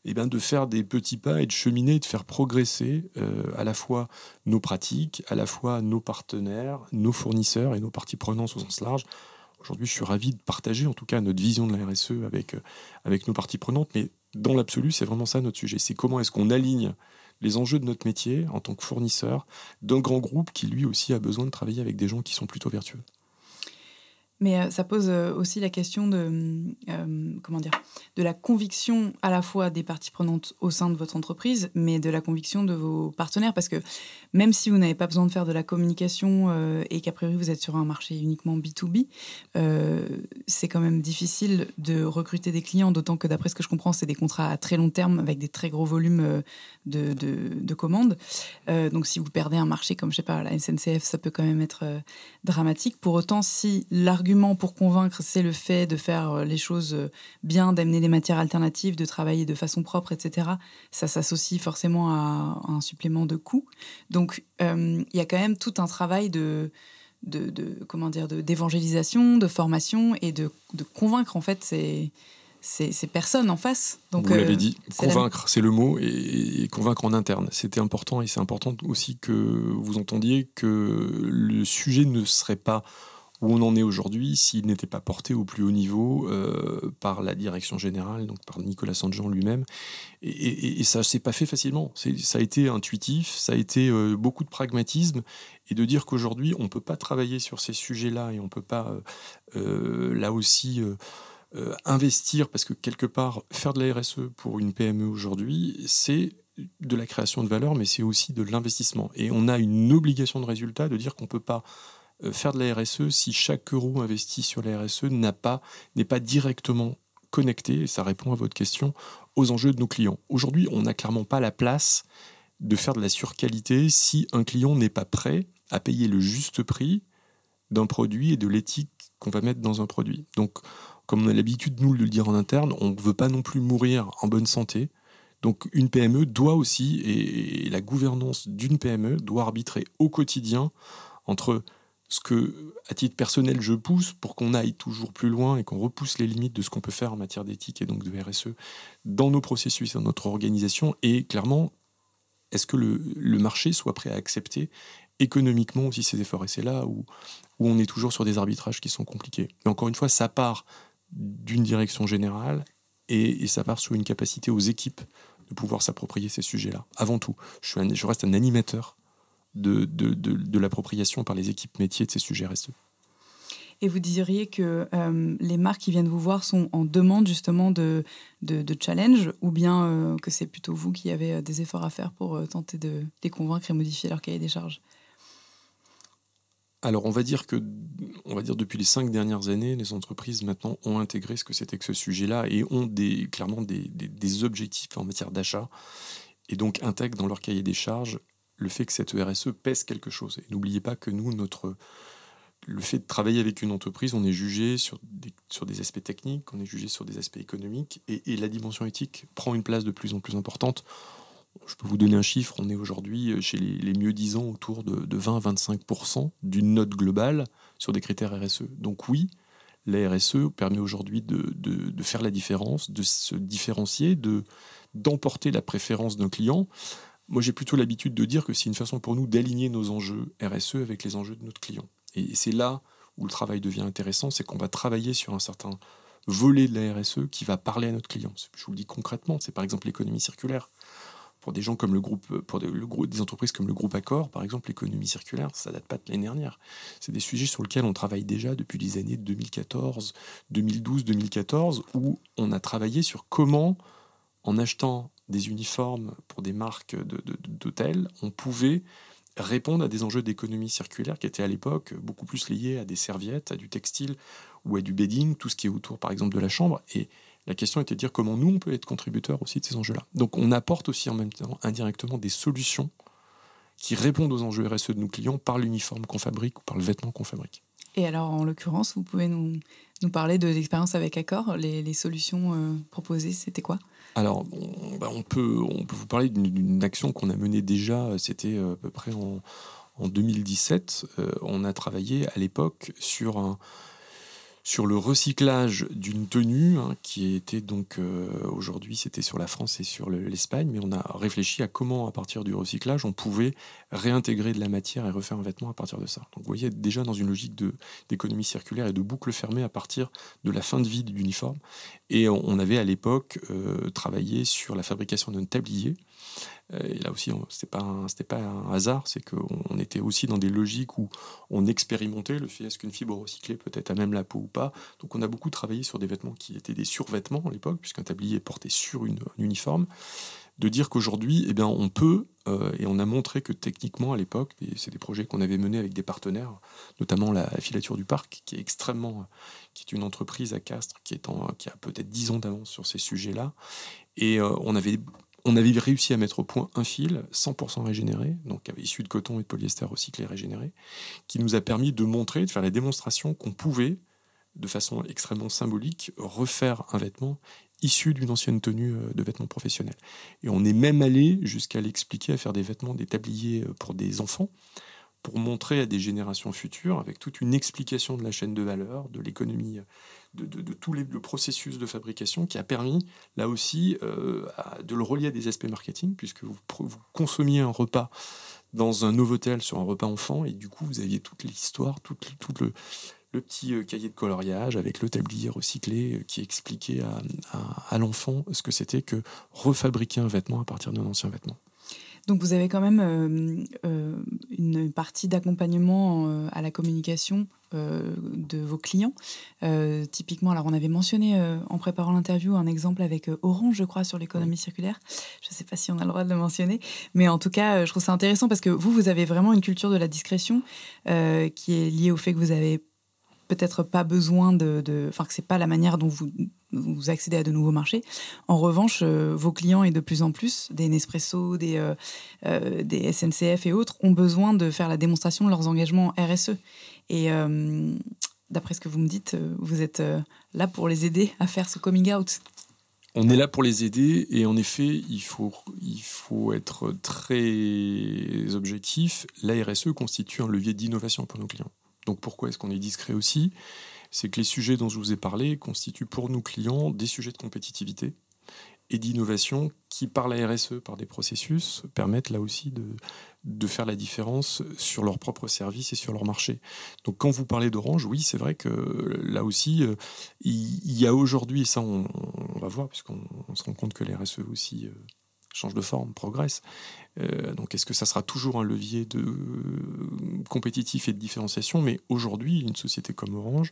et ben de faire des petits pas et de cheminer, de faire progresser euh, à la fois nos pratiques, à la fois nos partenaires, nos fournisseurs et nos parties prenantes au sens large. Aujourd'hui, je suis ravi de partager, en tout cas, notre vision de la R S E avec, euh, avec nos parties prenantes, mais dans l'absolu, c'est vraiment ça notre sujet. C'est comment est-ce qu'on aligne les enjeux de notre métier en tant que fournisseur d'un grand groupe qui, lui aussi, a besoin de travailler avec des gens qui sont plutôt vertueux. Mais euh, ça pose euh, aussi la question de, euh, comment dire, de la conviction à la fois des parties prenantes au sein de votre entreprise, mais de la conviction de vos partenaires. Parce que même si vous n'avez pas besoin de faire de la communication euh, et qu'a priori vous êtes sur un marché uniquement B deux B, euh, c'est quand même difficile de recruter des clients, d'autant que d'après ce que je comprends, c'est des contrats à très long terme avec des très gros volumes de, de, de commandes. Euh, donc si vous perdez un marché comme, je sais pas, la S N C F, ça peut quand même être euh, dramatique. Pour autant, si l'argument pour convaincre, c'est le fait de faire les choses bien, d'amener des matières alternatives, de travailler de façon propre, et cetera. Ça s'associe forcément à un supplément de coût. Donc, euh, il y a quand même tout un travail de, de, de comment dire, de, d'évangélisation, de formation et de, de convaincre en fait ces, ces, ces personnes en face. Donc, vous euh, l'avez dit, c'est convaincre, la... c'est le mot, et, et convaincre en interne. C'était important, et c'est important aussi que vous entendiez que le sujet ne serait pas où on en est aujourd'hui, s'il n'était pas porté au plus haut niveau euh, par la direction générale, donc par Nicolas Saint-Jean lui-même. Et, et, et ça ne s'est pas fait facilement. C'est, ça a été intuitif, ça a été euh, beaucoup de pragmatisme. Et de dire qu'aujourd'hui, on ne peut pas travailler sur ces sujets-là et on ne peut pas, euh, là aussi, euh, euh, investir, parce que quelque part, faire de la R S E pour une P M E aujourd'hui, c'est de la création de valeur, mais c'est aussi de l'investissement. Et on a une obligation de résultat de dire qu'on ne peut pas faire de la R S E si chaque euro investi sur la R S E n'a pas, n'est pas directement connecté, et ça répond à votre question, aux enjeux de nos clients. Aujourd'hui, on n'a clairement pas la place de faire de la surqualité si un client n'est pas prêt à payer le juste prix d'un produit et de l'éthique qu'on va mettre dans un produit. Donc, comme on a l'habitude, nous, de le dire en interne, on ne veut pas non plus mourir en bonne santé. Donc, une P M E doit aussi, et, et la gouvernance d'une P M E doit arbitrer au quotidien entre ce que, à titre personnel, je pousse pour qu'on aille toujours plus loin et qu'on repousse les limites de ce qu'on peut faire en matière d'éthique et donc de R S E dans nos processus, dans notre organisation, et clairement, est-ce que le, le marché soit prêt à accepter économiquement aussi ces efforts. Et c'est là où, où on est toujours sur des arbitrages qui sont compliqués. Mais encore une fois, ça part d'une direction générale et, et ça part sur une capacité aux équipes de pouvoir s'approprier ces sujets-là. Avant tout, je, suis un, je reste un animateur De, de, de, de l'appropriation par les équipes métiers de ces sujets R S E. Et vous diriez que euh, les marques qui viennent vous voir sont en demande justement de, de, de challenge, ou bien euh, que c'est plutôt vous qui avez des efforts à faire pour euh, tenter de les convaincre et modifier leur cahier des charges? Alors on va dire que on va dire depuis les cinq dernières années, les entreprises maintenant ont intégré ce que c'était que ce sujet-là et ont des, clairement des, des, des objectifs en matière d'achat et donc intègrent dans leur cahier des charges le fait que cette R S E pèse quelque chose. Et n'oubliez pas que nous, notre, le fait de travailler avec une entreprise, on est jugé sur des, sur des aspects techniques, on est jugé sur des aspects économiques, et, et la dimension éthique prend une place de plus en plus importante. Je peux vous donner un chiffre, on est aujourd'hui chez les, les mieux-disants autour de, de vingt à vingt-cinq pour cent d'une note globale sur des critères R S E. Donc oui, la R S E permet aujourd'hui de, de, de faire la différence, de se différencier, de, d'emporter la préférence d'un client. Moi, j'ai plutôt l'habitude de dire que c'est une façon pour nous d'aligner nos enjeux R S E avec les enjeux de notre client. Et c'est là où le travail devient intéressant, c'est qu'on va travailler sur un certain volet de la R S E qui va parler à notre client. Je vous le dis concrètement, c'est par exemple l'économie circulaire. Pour des gens comme le groupe, pour des, le groupe, des entreprises comme le groupe Accor, par exemple, l'économie circulaire, ça ne date pas de l'année dernière. C'est des sujets sur lesquels on travaille déjà depuis les années deux mille quatorze, deux mille douze, deux mille quatorze, où on a travaillé sur comment, en achetant des uniformes pour des marques de, de, d'hôtels, on pouvait répondre à des enjeux d'économie circulaire qui étaient à l'époque beaucoup plus liés à des serviettes, à du textile ou à du bedding, tout ce qui est autour par exemple de la chambre. Et la question était de dire comment nous on peut être contributeurs aussi de ces enjeux-là. Donc on apporte aussi en même temps indirectement des solutions qui répondent aux enjeux R S E de nos clients par l'uniforme qu'on fabrique ou par le vêtement qu'on fabrique. Et alors en l'occurrence, vous pouvez nous, nous parler de l'expérience avec Accor, les, les solutions euh, proposées, c'était quoi ? Alors, on, bah on, peut, on peut vous parler d'une, d'une action qu'on a menée déjà, c'était à peu près en, en deux mille dix-sept. Euh, on a travaillé à l'époque sur, un, sur le recyclage d'une tenue, hein, qui était donc, euh, aujourd'hui, c'était sur la France et sur le, l'Espagne, mais on a réfléchi à comment, à partir du recyclage, on pouvait réintégrer de la matière et refaire un vêtement à partir de ça. Donc, vous voyez, déjà dans une logique de, d'économie circulaire et de boucle fermée à partir de la fin de vie de l'uniforme. Et on avait à l'époque euh, travaillé sur la fabrication d'un tablier. Et là aussi, ce n'était pas, pas un hasard, c'est qu'on était aussi dans des logiques où on expérimentait le fait, est-ce qu'une fibre recyclée peut être à même la peau ou pas. Donc on a beaucoup travaillé sur des vêtements qui étaient des survêtements à l'époque, puisqu'un tablier est porté sur une, un uniforme, de dire qu'aujourd'hui, eh bien, on peut, euh, et on a montré que techniquement à l'époque, et c'est des projets qu'on avait menés avec des partenaires, notamment la Filature du Parc, qui est extrêmement, qui est une entreprise à Castres, qui, est en, qui a peut-être dix ans d'avance sur ces sujets-là, et euh, on avait... On avait réussi à mettre au point un fil cent pour cent régénéré, donc issu de coton et de polyester recyclé régénéré, qui nous a permis de montrer, de faire la démonstration qu'on pouvait, de façon extrêmement symbolique, refaire un vêtement issu d'une ancienne tenue de vêtements professionnels. Et on est même allé jusqu'à l'expliquer à faire des vêtements, des tabliers pour des enfants, pour montrer à des générations futures, avec toute une explication de la chaîne de valeur, de l'économie, de, de, de tout les, le processus de fabrication, qui a permis, là aussi, euh, à, de le relier à des aspects marketing, puisque vous, vous consommiez un repas dans un Novotel sur un repas enfant, et du coup, vous aviez toute l'histoire, tout, tout le, le petit euh, cahier de coloriage, avec le tablier recyclé, euh, qui expliquait à, à, à l'enfant ce que c'était que refabriquer un vêtement à partir d'un ancien vêtement. Donc vous avez quand même euh, euh, une partie d'accompagnement euh, à la communication euh, de vos clients. Euh, typiquement, alors on avait mentionné euh, en préparant l'interview un exemple avec euh, Orange, je crois, sur l'économie circulaire. Je ne sais pas si on a le droit de le mentionner, mais en tout cas, euh, je trouve ça intéressant parce que vous, vous avez vraiment une culture de la discrétion euh, qui est liée au fait que vous avez peut-être pas besoin de... Enfin, que ce n'est pas la manière dont vous... vous accédez à de nouveaux marchés. En revanche, euh, vos clients et de plus en plus, des Nespresso, des, euh, euh, des S N C F et autres, ont besoin de faire la démonstration de leurs engagements R S E. Et, euh, d'après ce que vous me dites, vous êtes là pour les aider à faire ce coming out. On est là pour les aider et en effet, il faut, il faut être très objectif. La R S E constitue un levier d'innovation pour nos clients. Donc pourquoi est-ce qu'on est discret aussi ? C'est que les sujets dont je vous ai parlé constituent pour nos clients des sujets de compétitivité et d'innovation qui, par la R S E, par des processus, permettent là aussi de, de faire la différence sur leurs propres services et sur leur marché. Donc quand vous parlez d'Orange, oui, c'est vrai que là aussi, il y a aujourd'hui, et ça on, on va voir, puisqu'on on se rend compte que la R S E aussi euh, change de forme, progresse. Euh, donc est-ce que ça sera toujours un levier de, euh, compétitif et de différenciation ? Mais aujourd'hui, une société comme Orange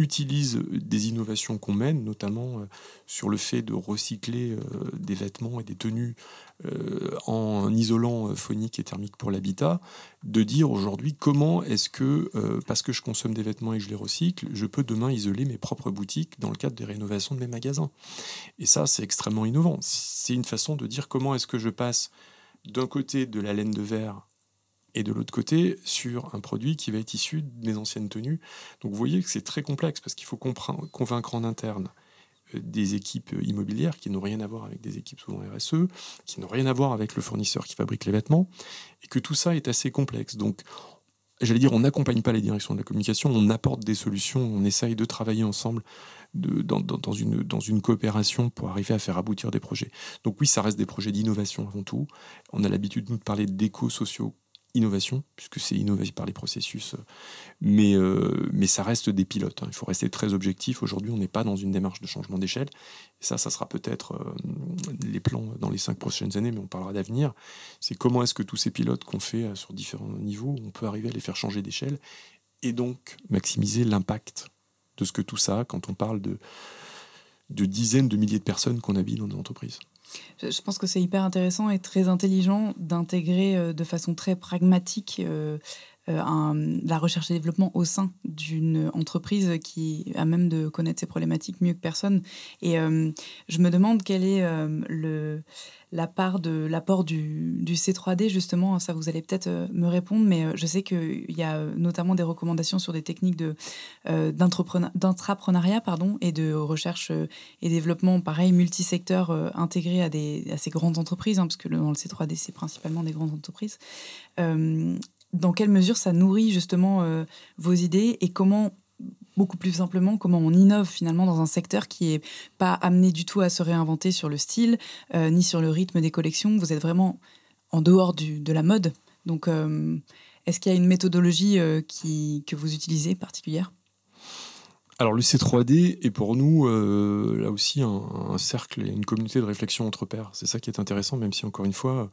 utilise des innovations qu'on mène, notamment sur le fait de recycler des vêtements et des tenues en isolant phonique et thermique pour l'habitat, de dire aujourd'hui comment est-ce que, parce que je consomme des vêtements et que je les recycle, je peux demain isoler mes propres boutiques dans le cadre des rénovations de mes magasins. Et ça, c'est extrêmement innovant. C'est une façon de dire comment est-ce que je passe d'un côté de la laine de verre et de l'autre côté, sur un produit qui va être issu de mes anciennes tenues. Donc vous voyez que c'est très complexe, parce qu'il faut convaincre en interne des équipes immobilières qui n'ont rien à voir avec des équipes souvent R S E, qui n'ont rien à voir avec le fournisseur qui fabrique les vêtements, et que tout ça est assez complexe. Donc, j'allais dire, on n'accompagne pas les directions de la communication, on apporte des solutions, on essaye de travailler ensemble de, dans, dans, dans, une, dans une coopération pour arriver à faire aboutir des projets. Donc oui, ça reste des projets d'innovation avant tout. On a l'habitude, nous, de parler d'éco-sociaux, innovation, puisque c'est innové par les processus, mais, euh, mais ça reste des pilotes, hein. Il faut rester très objectif. Aujourd'hui, on n'est pas dans une démarche de changement d'échelle. Ça, ça sera peut-être euh, les plans dans les cinq prochaines années, mais on parlera d'avenir. C'est comment est-ce que tous ces pilotes qu'on fait euh, sur différents niveaux, on peut arriver à les faire changer d'échelle et donc maximiser l'impact de ce que tout ça, quand on parle de, de dizaines de milliers de personnes qu'on habille dans nos entreprises. Je pense que c'est hyper intéressant et très intelligent d'intégrer de façon très pragmatique un, la recherche et développement au sein d'une entreprise qui a même de connaître ses problématiques mieux que personne. Et euh, je me demande quelle est euh, le, la part de l'apport du, du C trois D, justement. Ça, vous allez peut-être me répondre, mais je sais qu'il y a notamment des recommandations sur des techniques de, euh, d'intrapreneuriat pardon, et de recherche et développement, pareil, multisecteur euh, intégré à, des, à ces grandes entreprises, hein, parce que le, dans le C trois D, c'est principalement des grandes entreprises. Euh, Dans quelle mesure ça nourrit justement euh, vos idées et comment, beaucoup plus simplement, comment on innove finalement dans un secteur qui n'est pas amené du tout à se réinventer sur le style euh, ni sur le rythme des collections. Vous êtes vraiment en dehors du, de la mode. Donc, euh, est-ce qu'il y a une méthodologie euh, qui, que vous utilisez particulière ? Alors le C trois D est pour nous, euh, là aussi, un, un cercle et une communauté de réflexion entre pairs. C'est ça qui est intéressant, même si, encore une fois,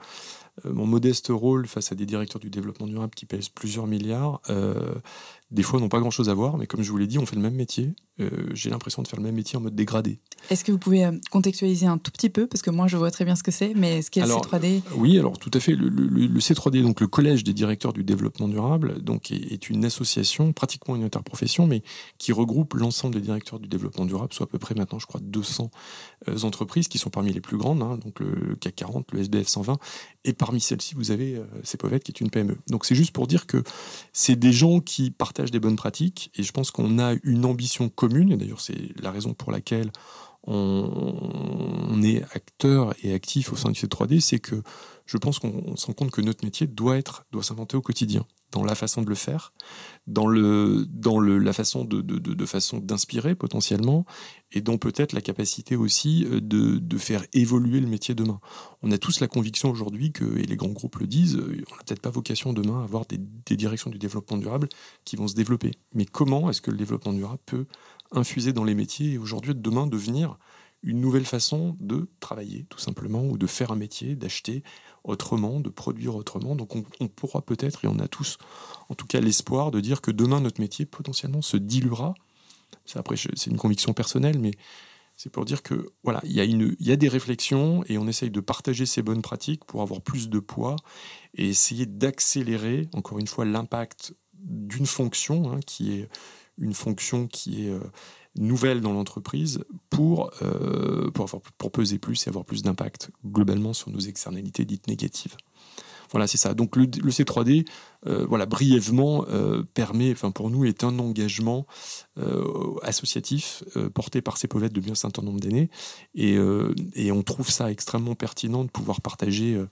euh, mon modeste rôle face à des directeurs du développement durable qui pèsent plusieurs milliards, euh, des fois, n'ont pas grand-chose à voir. Mais comme je vous l'ai dit, on fait le même métier. Euh, j'ai l'impression de faire le même métier en mode dégradé. Est-ce que vous pouvez contextualiser un tout petit peu ? Parce que moi, je vois très bien ce que c'est, mais ce qu'est le C trois D ? Oui, alors tout à fait. Le, le, le C trois D, donc le Collège des directeurs du développement durable, donc, est, est une association, pratiquement une interprofession, mais qui regroupe l'ensemble des directeurs du développement durable, soit à peu près maintenant, je crois, deux cents euh, entreprises qui sont parmi les plus grandes, hein, donc le, le C A C quarante, le S B F cent vingt, et parmi celles-ci, vous avez euh, Cepovett qui est une P M E. Donc c'est juste pour dire que c'est des gens qui partagent des bonnes pratiques, et je pense qu'on a une ambition commune, et d'ailleurs c'est la raison pour laquelle on est acteur et actif au sein du C trois D, c'est que je pense qu'on se rend compte que notre métier doit être, doit s'inventer au quotidien, dans la façon de le faire, dans, le, dans le, la façon, de, de, de, de façon d'inspirer potentiellement, et dans peut-être la capacité aussi de, de faire évoluer le métier demain. On a tous la conviction aujourd'hui, que, et les grands groupes le disent, on n'a peut-être pas vocation demain à avoir des, des directions du développement durable qui vont se développer. Mais comment est-ce que le développement durable peut infuser dans les métiers et aujourd'hui, demain, devenir une nouvelle façon de travailler, tout simplement, ou de faire un métier, d'acheter autrement, de produire autrement. Donc on, on pourra peut-être, et on a tous en tout cas l'espoir de dire que demain, notre métier potentiellement se diluera. Ça, après, je, c'est une conviction personnelle, mais c'est pour dire que voilà, il y a une, il y a des réflexions et on essaye de partager ces bonnes pratiques pour avoir plus de poids et essayer d'accélérer, encore une fois, l'impact d'une fonction hein, qui est une fonction qui est euh, nouvelle dans l'entreprise pour, euh, pour, avoir, pour peser plus et avoir plus d'impact globalement sur nos externalités dites négatives. Voilà, c'est ça. Donc, le, le C trois D, euh, voilà, brièvement, euh, permet, enfin, pour nous, est un engagement euh, associatif euh, porté par Cepovett depuis un certain nombre d'années. Et, euh, et on trouve ça extrêmement pertinent de pouvoir partager euh,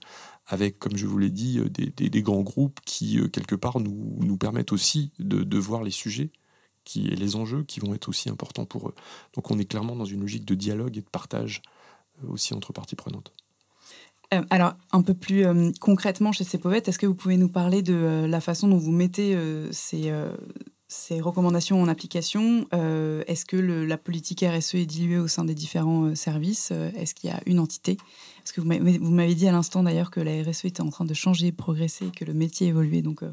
avec, comme je vous l'ai dit, des, des, des grands groupes qui, euh, quelque part, nous, nous permettent aussi de, de voir les sujets qui, et les enjeux qui vont être aussi importants pour eux. Donc, on est clairement dans une logique de dialogue et de partage euh, aussi entre parties prenantes. Euh, alors, un peu plus euh, concrètement chez Cepovett, est-ce que vous pouvez nous parler de euh, la façon dont vous mettez euh, ces, euh, ces recommandations en application ? euh, Est-ce que le, la politique R S E est diluée au sein des différents euh, services ? Est-ce qu'il y a une entité ? Parce que vous m'avez, vous m'avez dit à l'instant d'ailleurs que la R S E était en train de changer, progresser, que le métier évoluait. Donc, euh,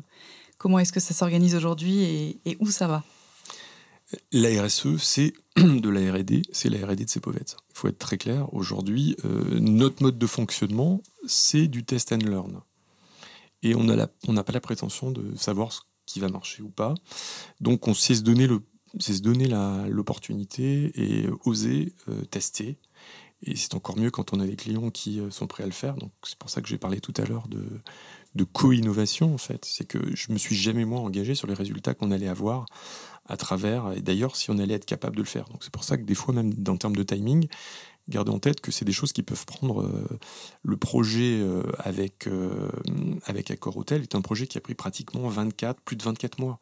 comment est-ce que ça s'organise aujourd'hui et, et où ça va ? La R S E, c'est de la R et D, c'est la R et D de Cepovett. Il faut être très clair, aujourd'hui, euh, notre mode de fonctionnement, c'est du test and learn. Et on n'a pas la prétention de savoir ce qui va marcher ou pas. Donc, on sait se donner, le, sait se donner la, l'opportunité et oser euh, tester. Et c'est encore mieux quand on a des clients qui euh, sont prêts à le faire. Donc, c'est pour ça que j'ai parlé tout à l'heure de, de co-innovation, en fait. C'est que je ne me suis jamais, moi, engagé sur les résultats qu'on allait avoir à travers, et d'ailleurs, si on allait être capable de le faire. Donc, c'est pour ça que des fois, même en termes de timing, gardez en tête que c'est des choses qui peuvent prendre. Euh, le projet euh, avec, euh, avec Accor Hotel est un projet qui a pris pratiquement vingt-quatre, plus de vingt-quatre mois.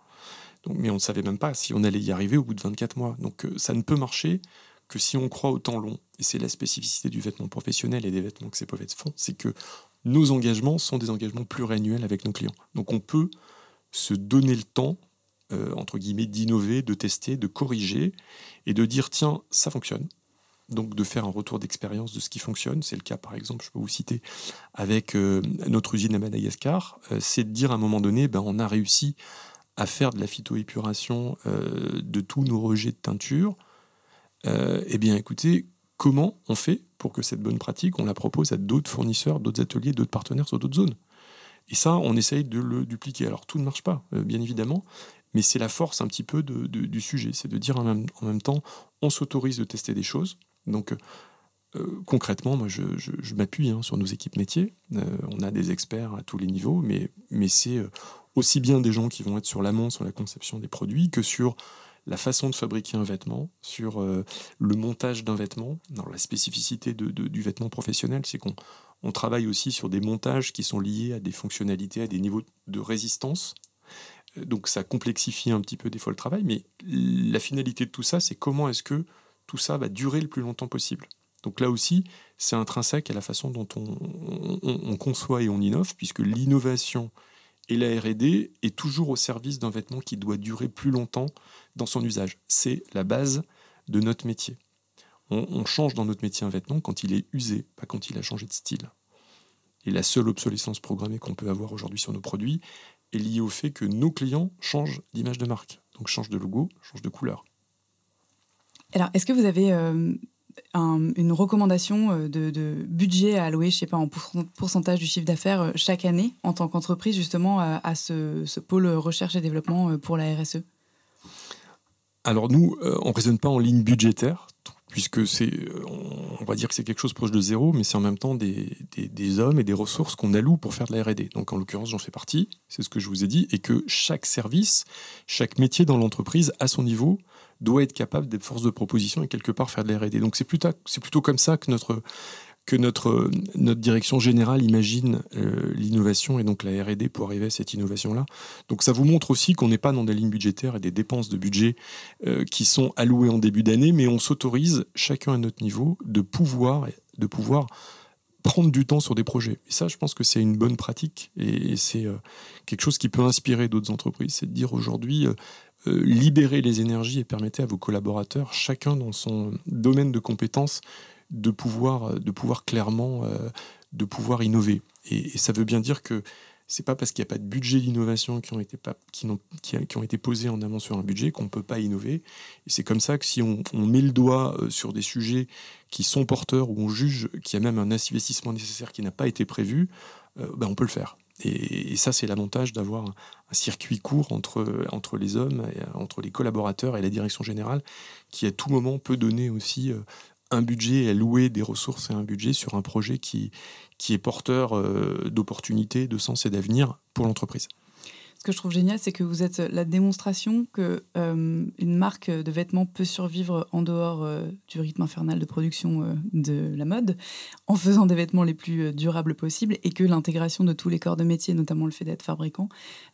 Donc, mais on ne savait même pas si on allait y arriver au bout de vingt-quatre mois. Donc, euh, ça ne peut marcher que si on croit au temps long. Et c'est la spécificité du vêtement professionnel et des vêtements que Cepovett font, c'est que nos engagements sont des engagements pluriannuels avec nos clients. Donc, on peut se donner le temps Euh, entre guillemets, d'innover, de tester, de corriger, et de dire, tiens, ça fonctionne. Donc, de faire un retour d'expérience de ce qui fonctionne. C'est le cas, par exemple, je peux vous citer, avec euh, notre usine à Madagascar. Euh, c'est de dire, à un moment donné, ben, on a réussi à faire de la phytoépuration euh, de tous nos rejets de teinture. Euh, eh bien, écoutez, comment on fait pour que cette bonne pratique, on la propose à d'autres fournisseurs, d'autres ateliers, d'autres partenaires sur d'autres zones ? Et ça, on essaye de le dupliquer. Alors, tout ne marche pas, euh, bien évidemment. Mais c'est la force un petit peu de, de, du sujet, c'est de dire en même, en même temps, on s'autorise de tester des choses. Donc euh, concrètement, moi je, je, je m'appuie hein, sur nos équipes métiers, euh, on a des experts à tous les niveaux, mais, mais c'est euh, aussi bien des gens qui vont être sur l'amont, sur la conception des produits, que sur la façon de fabriquer un vêtement, sur euh, le montage d'un vêtement. Alors, la spécificité de, de, du vêtement professionnel, c'est qu'on on travaille aussi sur des montages qui sont liés à des fonctionnalités, à des niveaux de résistance. Donc, ça complexifie un petit peu des fois le travail, mais la finalité de tout ça, c'est comment est-ce que tout ça va durer le plus longtemps possible. Donc là aussi, c'est intrinsèque à la façon dont on, on, on conçoit et on innove, puisque l'innovation et la R et D est toujours au service d'un vêtement qui doit durer plus longtemps dans son usage. C'est la base de notre métier. On, on change dans notre métier un vêtement quand il est usé, pas quand il a changé de style. Et la seule obsolescence programmée qu'on peut avoir aujourd'hui sur nos produits est lié au fait que nos clients changent d'image de marque, donc changent de logo, changent de couleur. Alors, est-ce que vous avez euh, un, une recommandation de, de budget à allouer, je ne sais pas, en pourcentage du chiffre d'affaires chaque année en tant qu'entreprise, justement, à, à ce, ce pôle recherche et développement pour la R S E ? Alors, nous, euh, on ne raisonne pas en ligne budgétaire, puisque c'est, on va dire que c'est quelque chose proche de zéro, mais c'est en même temps des, des, des hommes et des ressources qu'on alloue pour faire de la R et D. Donc, en l'occurrence, j'en fais partie, c'est ce que je vous ai dit, et que chaque service, chaque métier dans l'entreprise, à son niveau, doit être capable d'être force de proposition et quelque part faire de la R et D. Donc, c'est plutôt, c'est plutôt comme ça que notre, que notre, notre direction générale imagine euh, l'innovation et donc la R et D pour arriver à cette innovation-là. Donc, ça vous montre aussi qu'on n'est pas dans des lignes budgétaires et des dépenses de budget euh, qui sont allouées en début d'année, mais on s'autorise, chacun à notre niveau, de pouvoir, de pouvoir prendre du temps sur des projets. Et ça, je pense que c'est une bonne pratique et, et c'est euh, quelque chose qui peut inspirer d'autres entreprises. C'est de dire aujourd'hui, euh, euh, libérez les énergies et permettez à vos collaborateurs, chacun dans son domaine de compétences, de pouvoir, de pouvoir clairement euh, de pouvoir innover. Et, et ça veut bien dire que ce n'est pas parce qu'il n'y a pas de budget d'innovation qui ont été, pas, qui n'ont, qui a, qui ont été posés en amont sur un budget qu'on ne peut pas innover. Et c'est comme ça que si on, on met le doigt sur des sujets qui sont porteurs, où on juge qu'il y a même un investissement nécessaire qui n'a pas été prévu, euh, ben on peut le faire. Et, et ça, c'est l'avantage d'avoir un, un circuit court entre, entre les hommes, et, entre les collaborateurs et la direction générale, qui à tout moment peut donner aussi... Euh, un budget, à louer des ressources et un budget sur un projet qui, qui est porteur euh, d'opportunités, de sens et d'avenir pour l'entreprise. Ce que je trouve génial, c'est que vous êtes la démonstration qu'une euh, marque de vêtements peut survivre en dehors euh, du rythme infernal de production euh, de la mode, en faisant des vêtements les plus durables possibles, et que l'intégration de tous les corps de métier, notamment le fait d'être fabricant,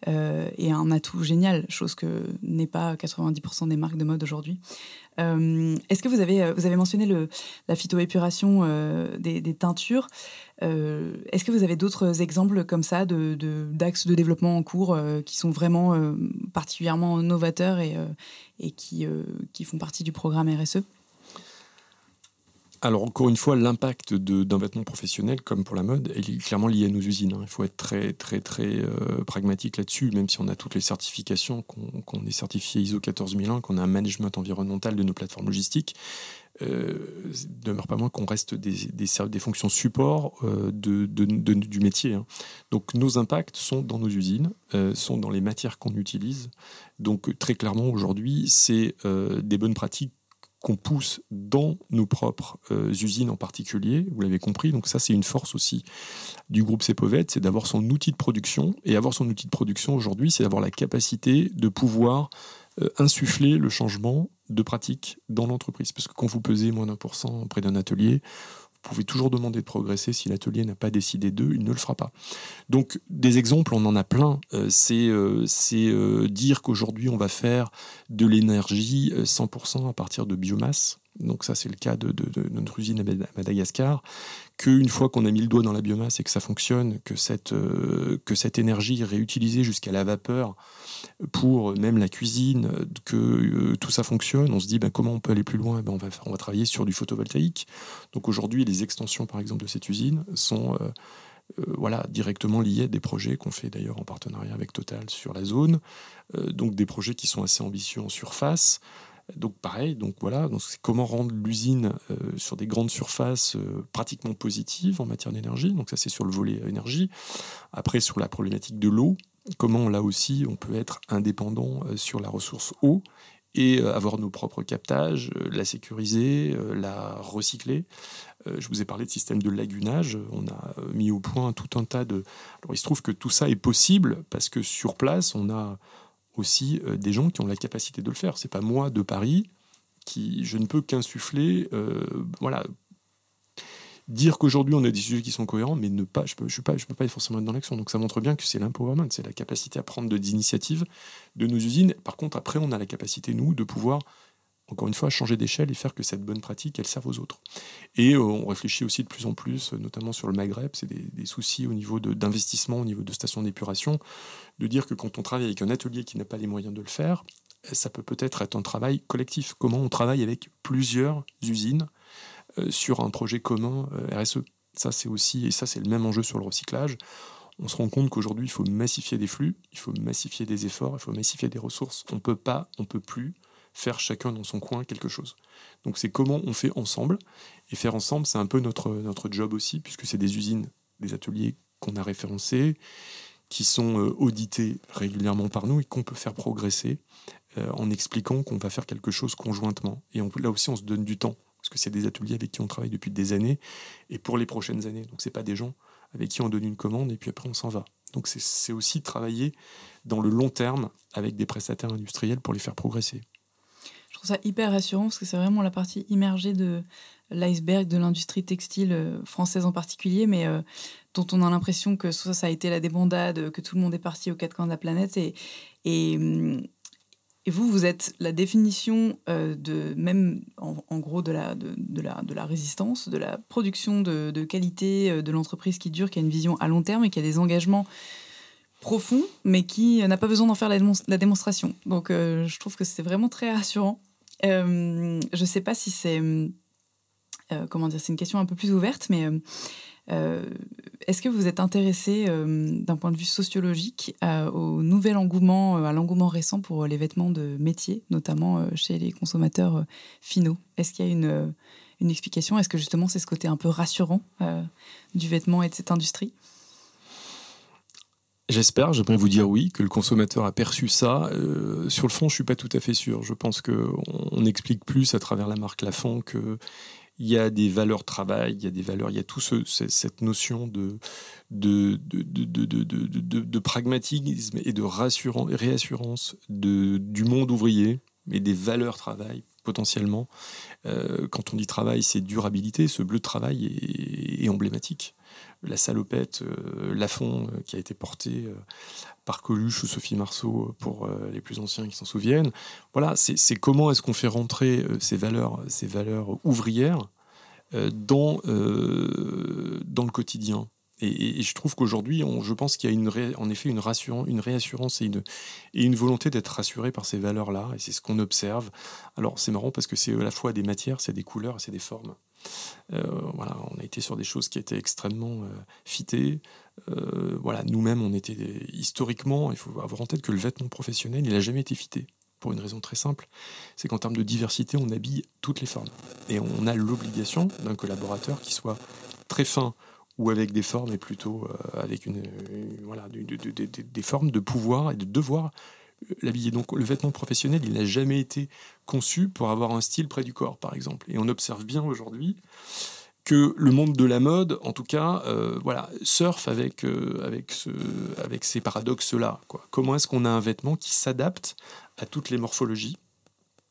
euh, est un atout génial, chose que n'est pas quatre-vingt-dix pour cent des marques de mode aujourd'hui. Euh, est-ce que vous avez, vous avez mentionné le, la phytoépuration euh, des, des teintures. Euh, est-ce que vous avez d'autres exemples comme ça de, de, d'axes de développement en cours euh, qui sont vraiment euh, particulièrement novateurs et, euh, et qui, euh, qui font partie du programme R S E ? Alors, encore une fois, l'impact de, d'un vêtement professionnel, comme pour la mode, est clairement lié à nos usines. Hein. Il faut être très, très, très euh, pragmatique là-dessus, même si on a toutes les certifications, qu'on, qu'on est certifié I S O quatorze mille un, qu'on a un management environnemental de nos plateformes logistiques. Euh, demeure pas moins qu'on reste des, des, des fonctions support euh, de, de, de, du métier. Hein. Donc nos impacts sont dans nos usines, euh, sont dans les matières qu'on utilise. Donc très clairement aujourd'hui, c'est euh, des bonnes pratiques qu'on pousse dans nos propres euh, usines en particulier, vous l'avez compris. Donc ça, c'est une force aussi du groupe Cepovett, c'est d'avoir son outil de production. Et avoir son outil de production aujourd'hui, c'est d'avoir la capacité de pouvoir euh, insuffler le changement de pratique dans l'entreprise. Parce que quand vous pesez moins d'un pour cent auprès d'un atelier, vous pouvez toujours demander de progresser. Si l'atelier n'a pas décidé d'eux, il ne le fera pas. Donc, des exemples, on en a plein. Euh, c'est euh, c'est euh, dire qu'aujourd'hui, on va faire de l'énergie cent pour cent à partir de biomasse. Donc ça, c'est le cas de, de, de notre usine à Madagascar, qu'une fois qu'on a mis le doigt dans la biomasse et que ça fonctionne, que cette, euh, que cette énergie est réutilisée jusqu'à la vapeur pour même la cuisine, que euh, tout ça fonctionne, on se dit ben, comment on peut aller plus loin. Ben, on, va, on va travailler sur du photovoltaïque. Donc aujourd'hui, les extensions, par exemple, de cette usine sont euh, euh, voilà, directement liées à des projets qu'on fait d'ailleurs en partenariat avec Total sur la zone, euh, donc des projets qui sont assez ambitieux en surface. Donc pareil, donc voilà, donc c'est comment rendre l'usine euh, sur des grandes surfaces euh, pratiquement positive en matière d'énergie. Donc ça, c'est sur le volet énergie. Après, sur la problématique de l'eau, comment là aussi on peut être indépendant euh, sur la ressource eau et euh, avoir nos propres captages, euh, la sécuriser, euh, la recycler. Euh, je vous ai parlé de système de lagunage. On a mis au point tout un tas de... Alors il se trouve que tout ça est possible parce que sur place, on a... aussi euh, des gens qui ont la capacité de le faire. C'est pas moi de Paris qui je ne peux qu'insuffler. Euh, voilà, dire qu'aujourd'hui on a des sujets qui sont cohérents, mais ne pas, je peux, je suis pas, je peux pas forcément être dans l'action. Donc ça montre bien que c'est l'empowerment, c'est la capacité à prendre des initiatives de nos usines. Par contre, après, on a la capacité nous de pouvoir encore une fois changer d'échelle et faire que cette bonne pratique elle serve aux autres. Et euh, on réfléchit aussi de plus en plus, notamment sur le Maghreb, c'est des, des soucis au niveau de, d'investissement, au niveau de stations d'épuration. De dire que quand on travaille avec un atelier qui n'a pas les moyens de le faire, ça peut peut-être être un travail collectif. Comment on travaille avec plusieurs usines euh, sur un projet commun euh, R S E. Ça, c'est aussi, et ça, c'est le même enjeu sur le recyclage. On se rend compte qu'aujourd'hui, il faut massifier des flux, il faut massifier des efforts, il faut massifier des ressources. On peut pas, on peut plus faire chacun dans son coin quelque chose. Donc, c'est comment on fait ensemble. Et faire ensemble, c'est un peu notre, notre job aussi, puisque c'est des usines, des ateliers qu'on a référencés, qui sont audités régulièrement par nous et qu'on peut faire progresser euh, en expliquant qu'on va faire quelque chose conjointement. Et on, là aussi, on se donne du temps, parce que c'est des ateliers avec qui on travaille depuis des années et pour les prochaines années. Donc, ce n'est pas des gens avec qui on donne une commande et puis après, on s'en va. Donc, c'est, c'est aussi travailler dans le long terme avec des prestataires industriels pour les faire progresser. Je trouve ça hyper rassurant, parce que c'est vraiment la partie immergée de l'iceberg de l'industrie textile française en particulier, mais euh, dont on a l'impression que ça, ça a été la débandade, que tout le monde est parti aux quatre coins de la planète. Et, et, et vous, vous êtes la définition euh, de, même en, en gros, de la, de, de, la, de la résistance, de la production de, de qualité, de l'entreprise qui dure, qui a une vision à long terme et qui a des engagements profonds, mais qui n'a pas besoin d'en faire la, démon- la démonstration. Donc, euh, je trouve que c'est vraiment très rassurant. Euh, je ne sais pas si c'est... Euh, comment dire, c'est une question un peu plus ouverte, mais euh, euh, est-ce que vous êtes intéressé euh, d'un point de vue sociologique euh, au nouvel engouement, euh, à l'engouement récent pour les vêtements de métier, notamment euh, chez les consommateurs euh, finaux ? Est-ce qu'il y a une, euh, une explication ? Est-ce que justement c'est ce côté un peu rassurant euh, du vêtement et de cette industrie ? J'espère, j'aimerais vous dire oui, que le consommateur a perçu ça. Euh, sur le fond, je ne suis pas tout à fait sûr. Je pense qu'on on explique plus à travers la marque Lafont que... il y a des valeurs travail, il y a des valeurs, il y a tout ce, cette notion de, de, de, de, de, de, de, de pragmatisme et de rassurance, réassurance de, du monde ouvrier et des valeurs travail. Potentiellement, euh, quand on dit travail, c'est durabilité. Ce bleu de travail est, est emblématique. La salopette, euh, Lafont, euh, qui a été portée euh, par Coluche ou Sophie Marceau, pour euh, les plus anciens qui s'en souviennent. Voilà, c'est, c'est comment est-ce qu'on fait rentrer euh, ces valeurs, ces valeurs ouvrières euh, dans, euh, dans le quotidien. Et, et, et je trouve qu'aujourd'hui, on, je pense qu'il y a une ré, en effet une, rassurance, une réassurance et une, et une volonté d'être rassuré par ces valeurs-là. Et c'est ce qu'on observe. Alors, c'est marrant parce que c'est à la fois des matières, c'est des couleurs, c'est des formes. Euh, voilà, on a été sur des choses qui étaient extrêmement euh, fitées. Euh, voilà, nous-mêmes, on était des, historiquement, il faut avoir en tête que le vêtement professionnel, il n'a jamais été fité. Pour une raison très simple, c'est qu'en termes de diversité, on habille toutes les formes. Et on a l'obligation d'un collaborateur qui soit très fin, ou avec des formes, et plutôt euh, avec une, une voilà de, de, de, de, des formes de pouvoir et de devoir l'habiller. Donc le vêtement professionnel, il n'a jamais été conçu pour avoir un style près du corps, par exemple. Et on observe bien aujourd'hui que le monde de la mode, en tout cas, euh, voilà, surfe avec euh, avec ce avec ces paradoxes-là, quoi. Comment est-ce qu'on a un vêtement qui s'adapte à toutes les morphologies?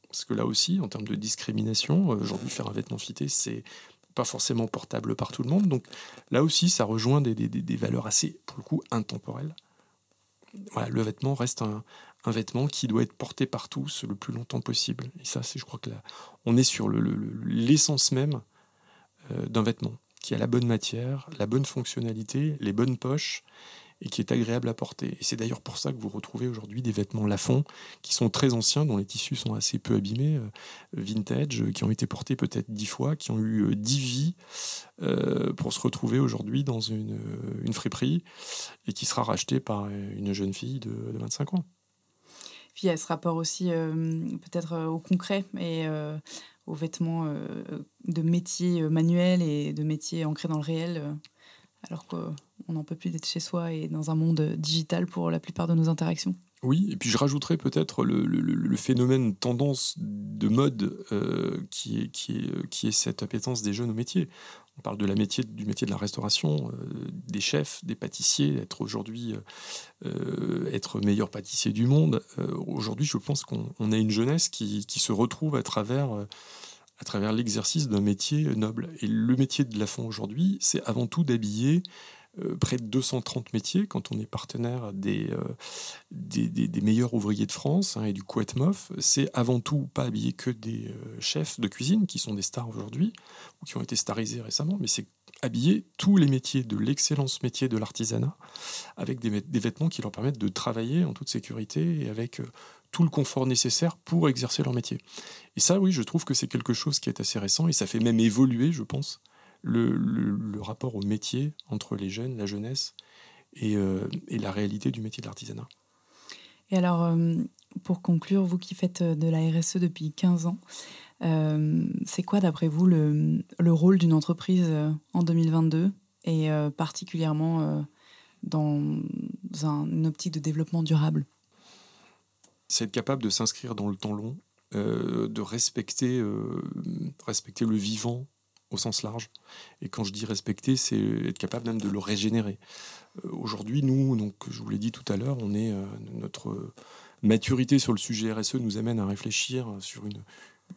Parce que là aussi, en termes de discrimination, aujourd'hui, faire un vêtement fité, c'est pas forcément portable par tout le monde. Donc là aussi, ça rejoint des, des, des valeurs assez, pour le coup, intemporelles. Voilà, le vêtement reste un, un vêtement qui doit être porté par tous le plus longtemps possible. Et ça, c'est, je crois que là, on est sur le, le, le, l'essence même euh, d'un vêtement, qui a la bonne matière, la bonne fonctionnalité, les bonnes poches, et qui est agréable à porter. Et c'est d'ailleurs pour ça que vous retrouvez aujourd'hui des vêtements Lafont qui sont très anciens, dont les tissus sont assez peu abîmés, euh, vintage, euh, qui ont été portés peut-être dix fois, qui ont eu euh, dix vies, euh, pour se retrouver aujourd'hui dans une, une friperie, et qui sera rachetée par une jeune fille de, de vingt-cinq ans. Puis il y a ce rapport aussi euh, peut-être euh, au concret et euh, aux vêtements euh, de métier manuel et de métier ancré dans le réel. Euh. Alors qu'on n'en peut plus d'être chez soi et dans un monde digital pour la plupart de nos interactions. Oui, et puis je rajouterais peut-être le, le, le phénomène tendance de mode euh, qui, est, qui, est, qui est cette appétence des jeunes au métier. On parle de la métier, du métier de la restauration, euh, des chefs, des pâtissiers, être aujourd'hui, euh, être meilleur pâtissier du monde. Euh, aujourd'hui, je pense qu'on on a une jeunesse qui, qui se retrouve à travers... Euh, à travers l'exercice d'un métier noble. Et le métier de Lafont aujourd'hui, c'est avant tout d'habiller euh, près de deux cent trente métiers, quand on est partenaire des, euh, des, des, des meilleurs ouvriers de France, hein, et du Quatmof. C'est avant tout pas habiller que des euh, chefs de cuisine, qui sont des stars aujourd'hui, ou qui ont été starisés récemment, mais c'est habiller tous les métiers, de l'excellence métier de l'artisanat, avec des, des vêtements qui leur permettent de travailler en toute sécurité et avec... Euh, tout le confort nécessaire pour exercer leur métier. Et ça, oui, je trouve que c'est quelque chose qui est assez récent, et ça fait même évoluer, je pense, le, le, le rapport au métier entre les jeunes, la jeunesse, et, euh, et la réalité du métier de l'artisanat. Et alors, euh, pour conclure, vous qui faites de la R S E depuis quinze ans, euh, c'est quoi, d'après vous, le, le rôle d'une entreprise en deux mille vingt-deux, et euh, particulièrement euh, dans un, une optique de développement durable ? C'est être capable de s'inscrire dans le temps long, euh, de respecter, euh, respecter le vivant au sens large. Et quand je dis respecter, c'est être capable même de le régénérer. Euh, aujourd'hui, nous, donc, je vous l'ai dit tout à l'heure, on est, euh, notre maturité sur le sujet R S E nous amène à réfléchir sur une,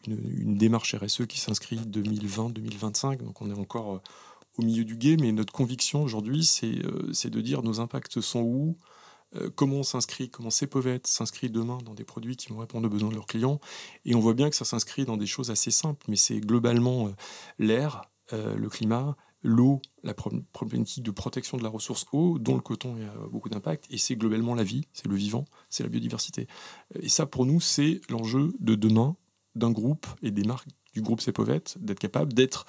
une, une démarche R S E qui s'inscrit deux mille vingt deux mille vingt-cinq. Donc on est encore au milieu du gué, mais notre conviction aujourd'hui, c'est, euh, c'est de dire nos impacts sont où ? Comment on s'inscrit, comment Cepovett s'inscrit demain dans des produits qui vont répondre aux besoins de leurs clients. Et on voit bien que ça s'inscrit dans des choses assez simples, mais c'est globalement euh, l'air, euh, le climat, l'eau, la problématique de protection de la ressource eau, dont le coton a beaucoup d'impact, et c'est globalement la vie, c'est le vivant, c'est la biodiversité. Et ça, pour nous, c'est l'enjeu de demain, d'un groupe et des marques du groupe Cepovett, d'être capable d'être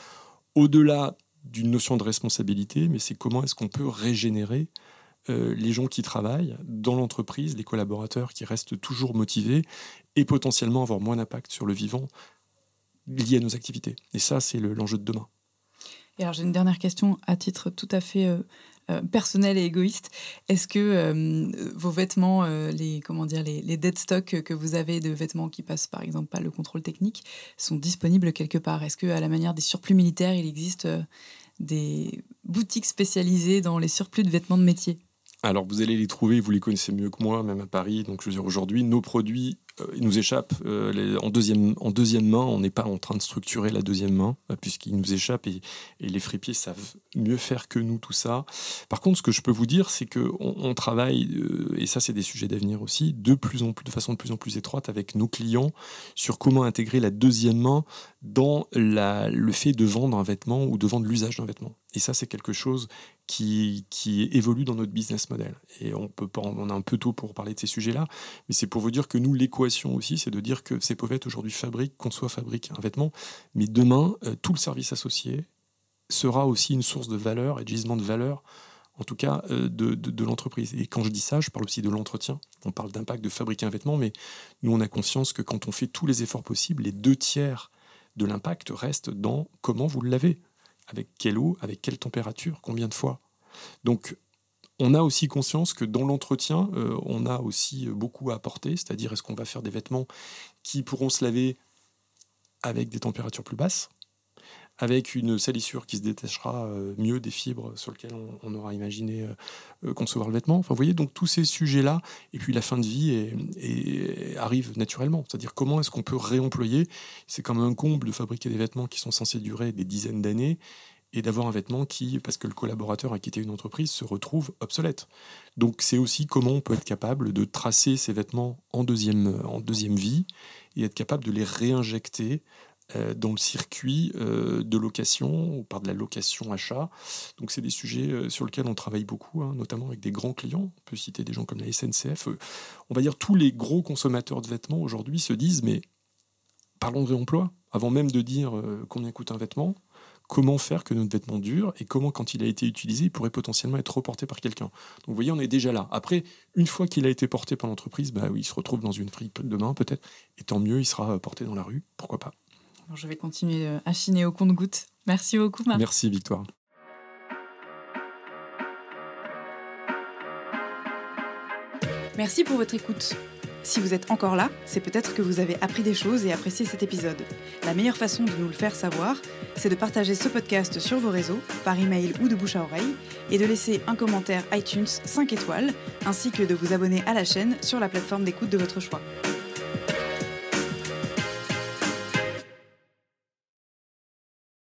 au-delà d'une notion de responsabilité, mais c'est comment est-ce qu'on peut régénérer Euh, les gens qui travaillent dans l'entreprise, les collaborateurs qui restent toujours motivés et potentiellement avoir moins d'impact sur le vivant lié à nos activités. Et ça, c'est le, l'enjeu de demain. Et alors, j'ai une dernière question à titre tout à fait euh, euh, personnel et égoïste, est-ce que euh, vos vêtements, euh, les, comment dire, les, les dead stocks que vous avez de vêtements qui passent par exemple pas le contrôle technique sont disponibles quelque part? Est-ce qu'à la manière des surplus militaires, il existe euh, des boutiques spécialisées dans les surplus de vêtements de métier? Alors vous allez les trouver, vous les connaissez mieux que moi, même à Paris. Donc je veux dire, aujourd'hui, nos produits euh, ils nous échappent euh, les, en, deuxième, en deuxième main. On n'est pas en train de structurer la deuxième main euh, puisqu'ils nous échappent et, et les fripiers savent mieux faire que nous tout ça. Par contre, ce que je peux vous dire, c'est qu'on on travaille, euh, et ça c'est des sujets d'avenir aussi, de plus en plus, de façon de plus en plus étroite avec nos clients sur comment intégrer la deuxième main dans la, le fait de vendre un vêtement ou de vendre l'usage d'un vêtement. Et ça c'est quelque chose Qui, qui évolue dans notre business model. Et on peut pas, on est un peu tôt pour parler de ces sujets-là, mais c'est pour vous dire que nous, l'équation aussi, c'est de dire que Cepovett aujourd'hui fabrique, conçoit, fabrique un vêtement, mais demain, euh, tout le service associé sera aussi une source de valeur et de gisement de valeur, en tout cas euh, de, de, de l'entreprise. Et quand je dis ça, je parle aussi de l'entretien. On parle d'impact de fabriquer un vêtement, mais nous, on a conscience que quand on fait tous les efforts possibles, les deux tiers de l'impact restent dans comment vous le lavez. Avec quelle eau, avec quelle température, combien de fois. Donc, on a aussi conscience que dans l'entretien, euh, on a aussi beaucoup à apporter, c'est-à-dire est-ce qu'on va faire des vêtements qui pourront se laver avec des températures plus basses, avec une salissure qui se détachera euh, mieux des fibres sur lesquelles on, on aura imaginé euh, concevoir le vêtement. Enfin, vous voyez, donc tous ces sujets-là, et puis la fin de vie est, est, arrive naturellement. C'est-à-dire comment est-ce qu'on peut réemployer? C'est comme un comble de fabriquer des vêtements qui sont censés durer des dizaines d'années, et d'avoir un vêtement qui, parce que le collaborateur a quitté une entreprise, se retrouve obsolète. Donc c'est aussi comment on peut être capable de tracer ces vêtements en deuxième, en deuxième vie et être capable de les réinjecter euh, dans le circuit euh, de location ou par de la location-achat. Donc c'est des sujets euh, sur lesquels on travaille beaucoup, hein, notamment avec des grands clients. On peut citer des gens comme la S N C F. Euh, on va dire tous les gros consommateurs de vêtements aujourd'hui se disent, mais parlons de réemploi. Avant même de dire euh, combien coûte un vêtement, comment faire que notre vêtement dure et comment, quand il a été utilisé, il pourrait potentiellement être reporté par quelqu'un. Donc, vous voyez, on est déjà là. Après, une fois qu'il a été porté par l'entreprise, bah oui, il se retrouve dans une fripe demain, peut-être. Et tant mieux, il sera porté dans la rue. Pourquoi pas? Alors, je vais continuer à chiner au compte-gouttes. Merci beaucoup, Marc. Merci, Victoire. Merci pour votre écoute. Si vous êtes encore là, c'est peut-être que vous avez appris des choses et apprécié cet épisode. La meilleure façon de nous le faire savoir, c'est de partager ce podcast sur vos réseaux, par email ou de bouche à oreille, et de laisser un commentaire iTunes cinq étoiles, ainsi que de vous abonner à la chaîne sur la plateforme d'écoute de votre choix.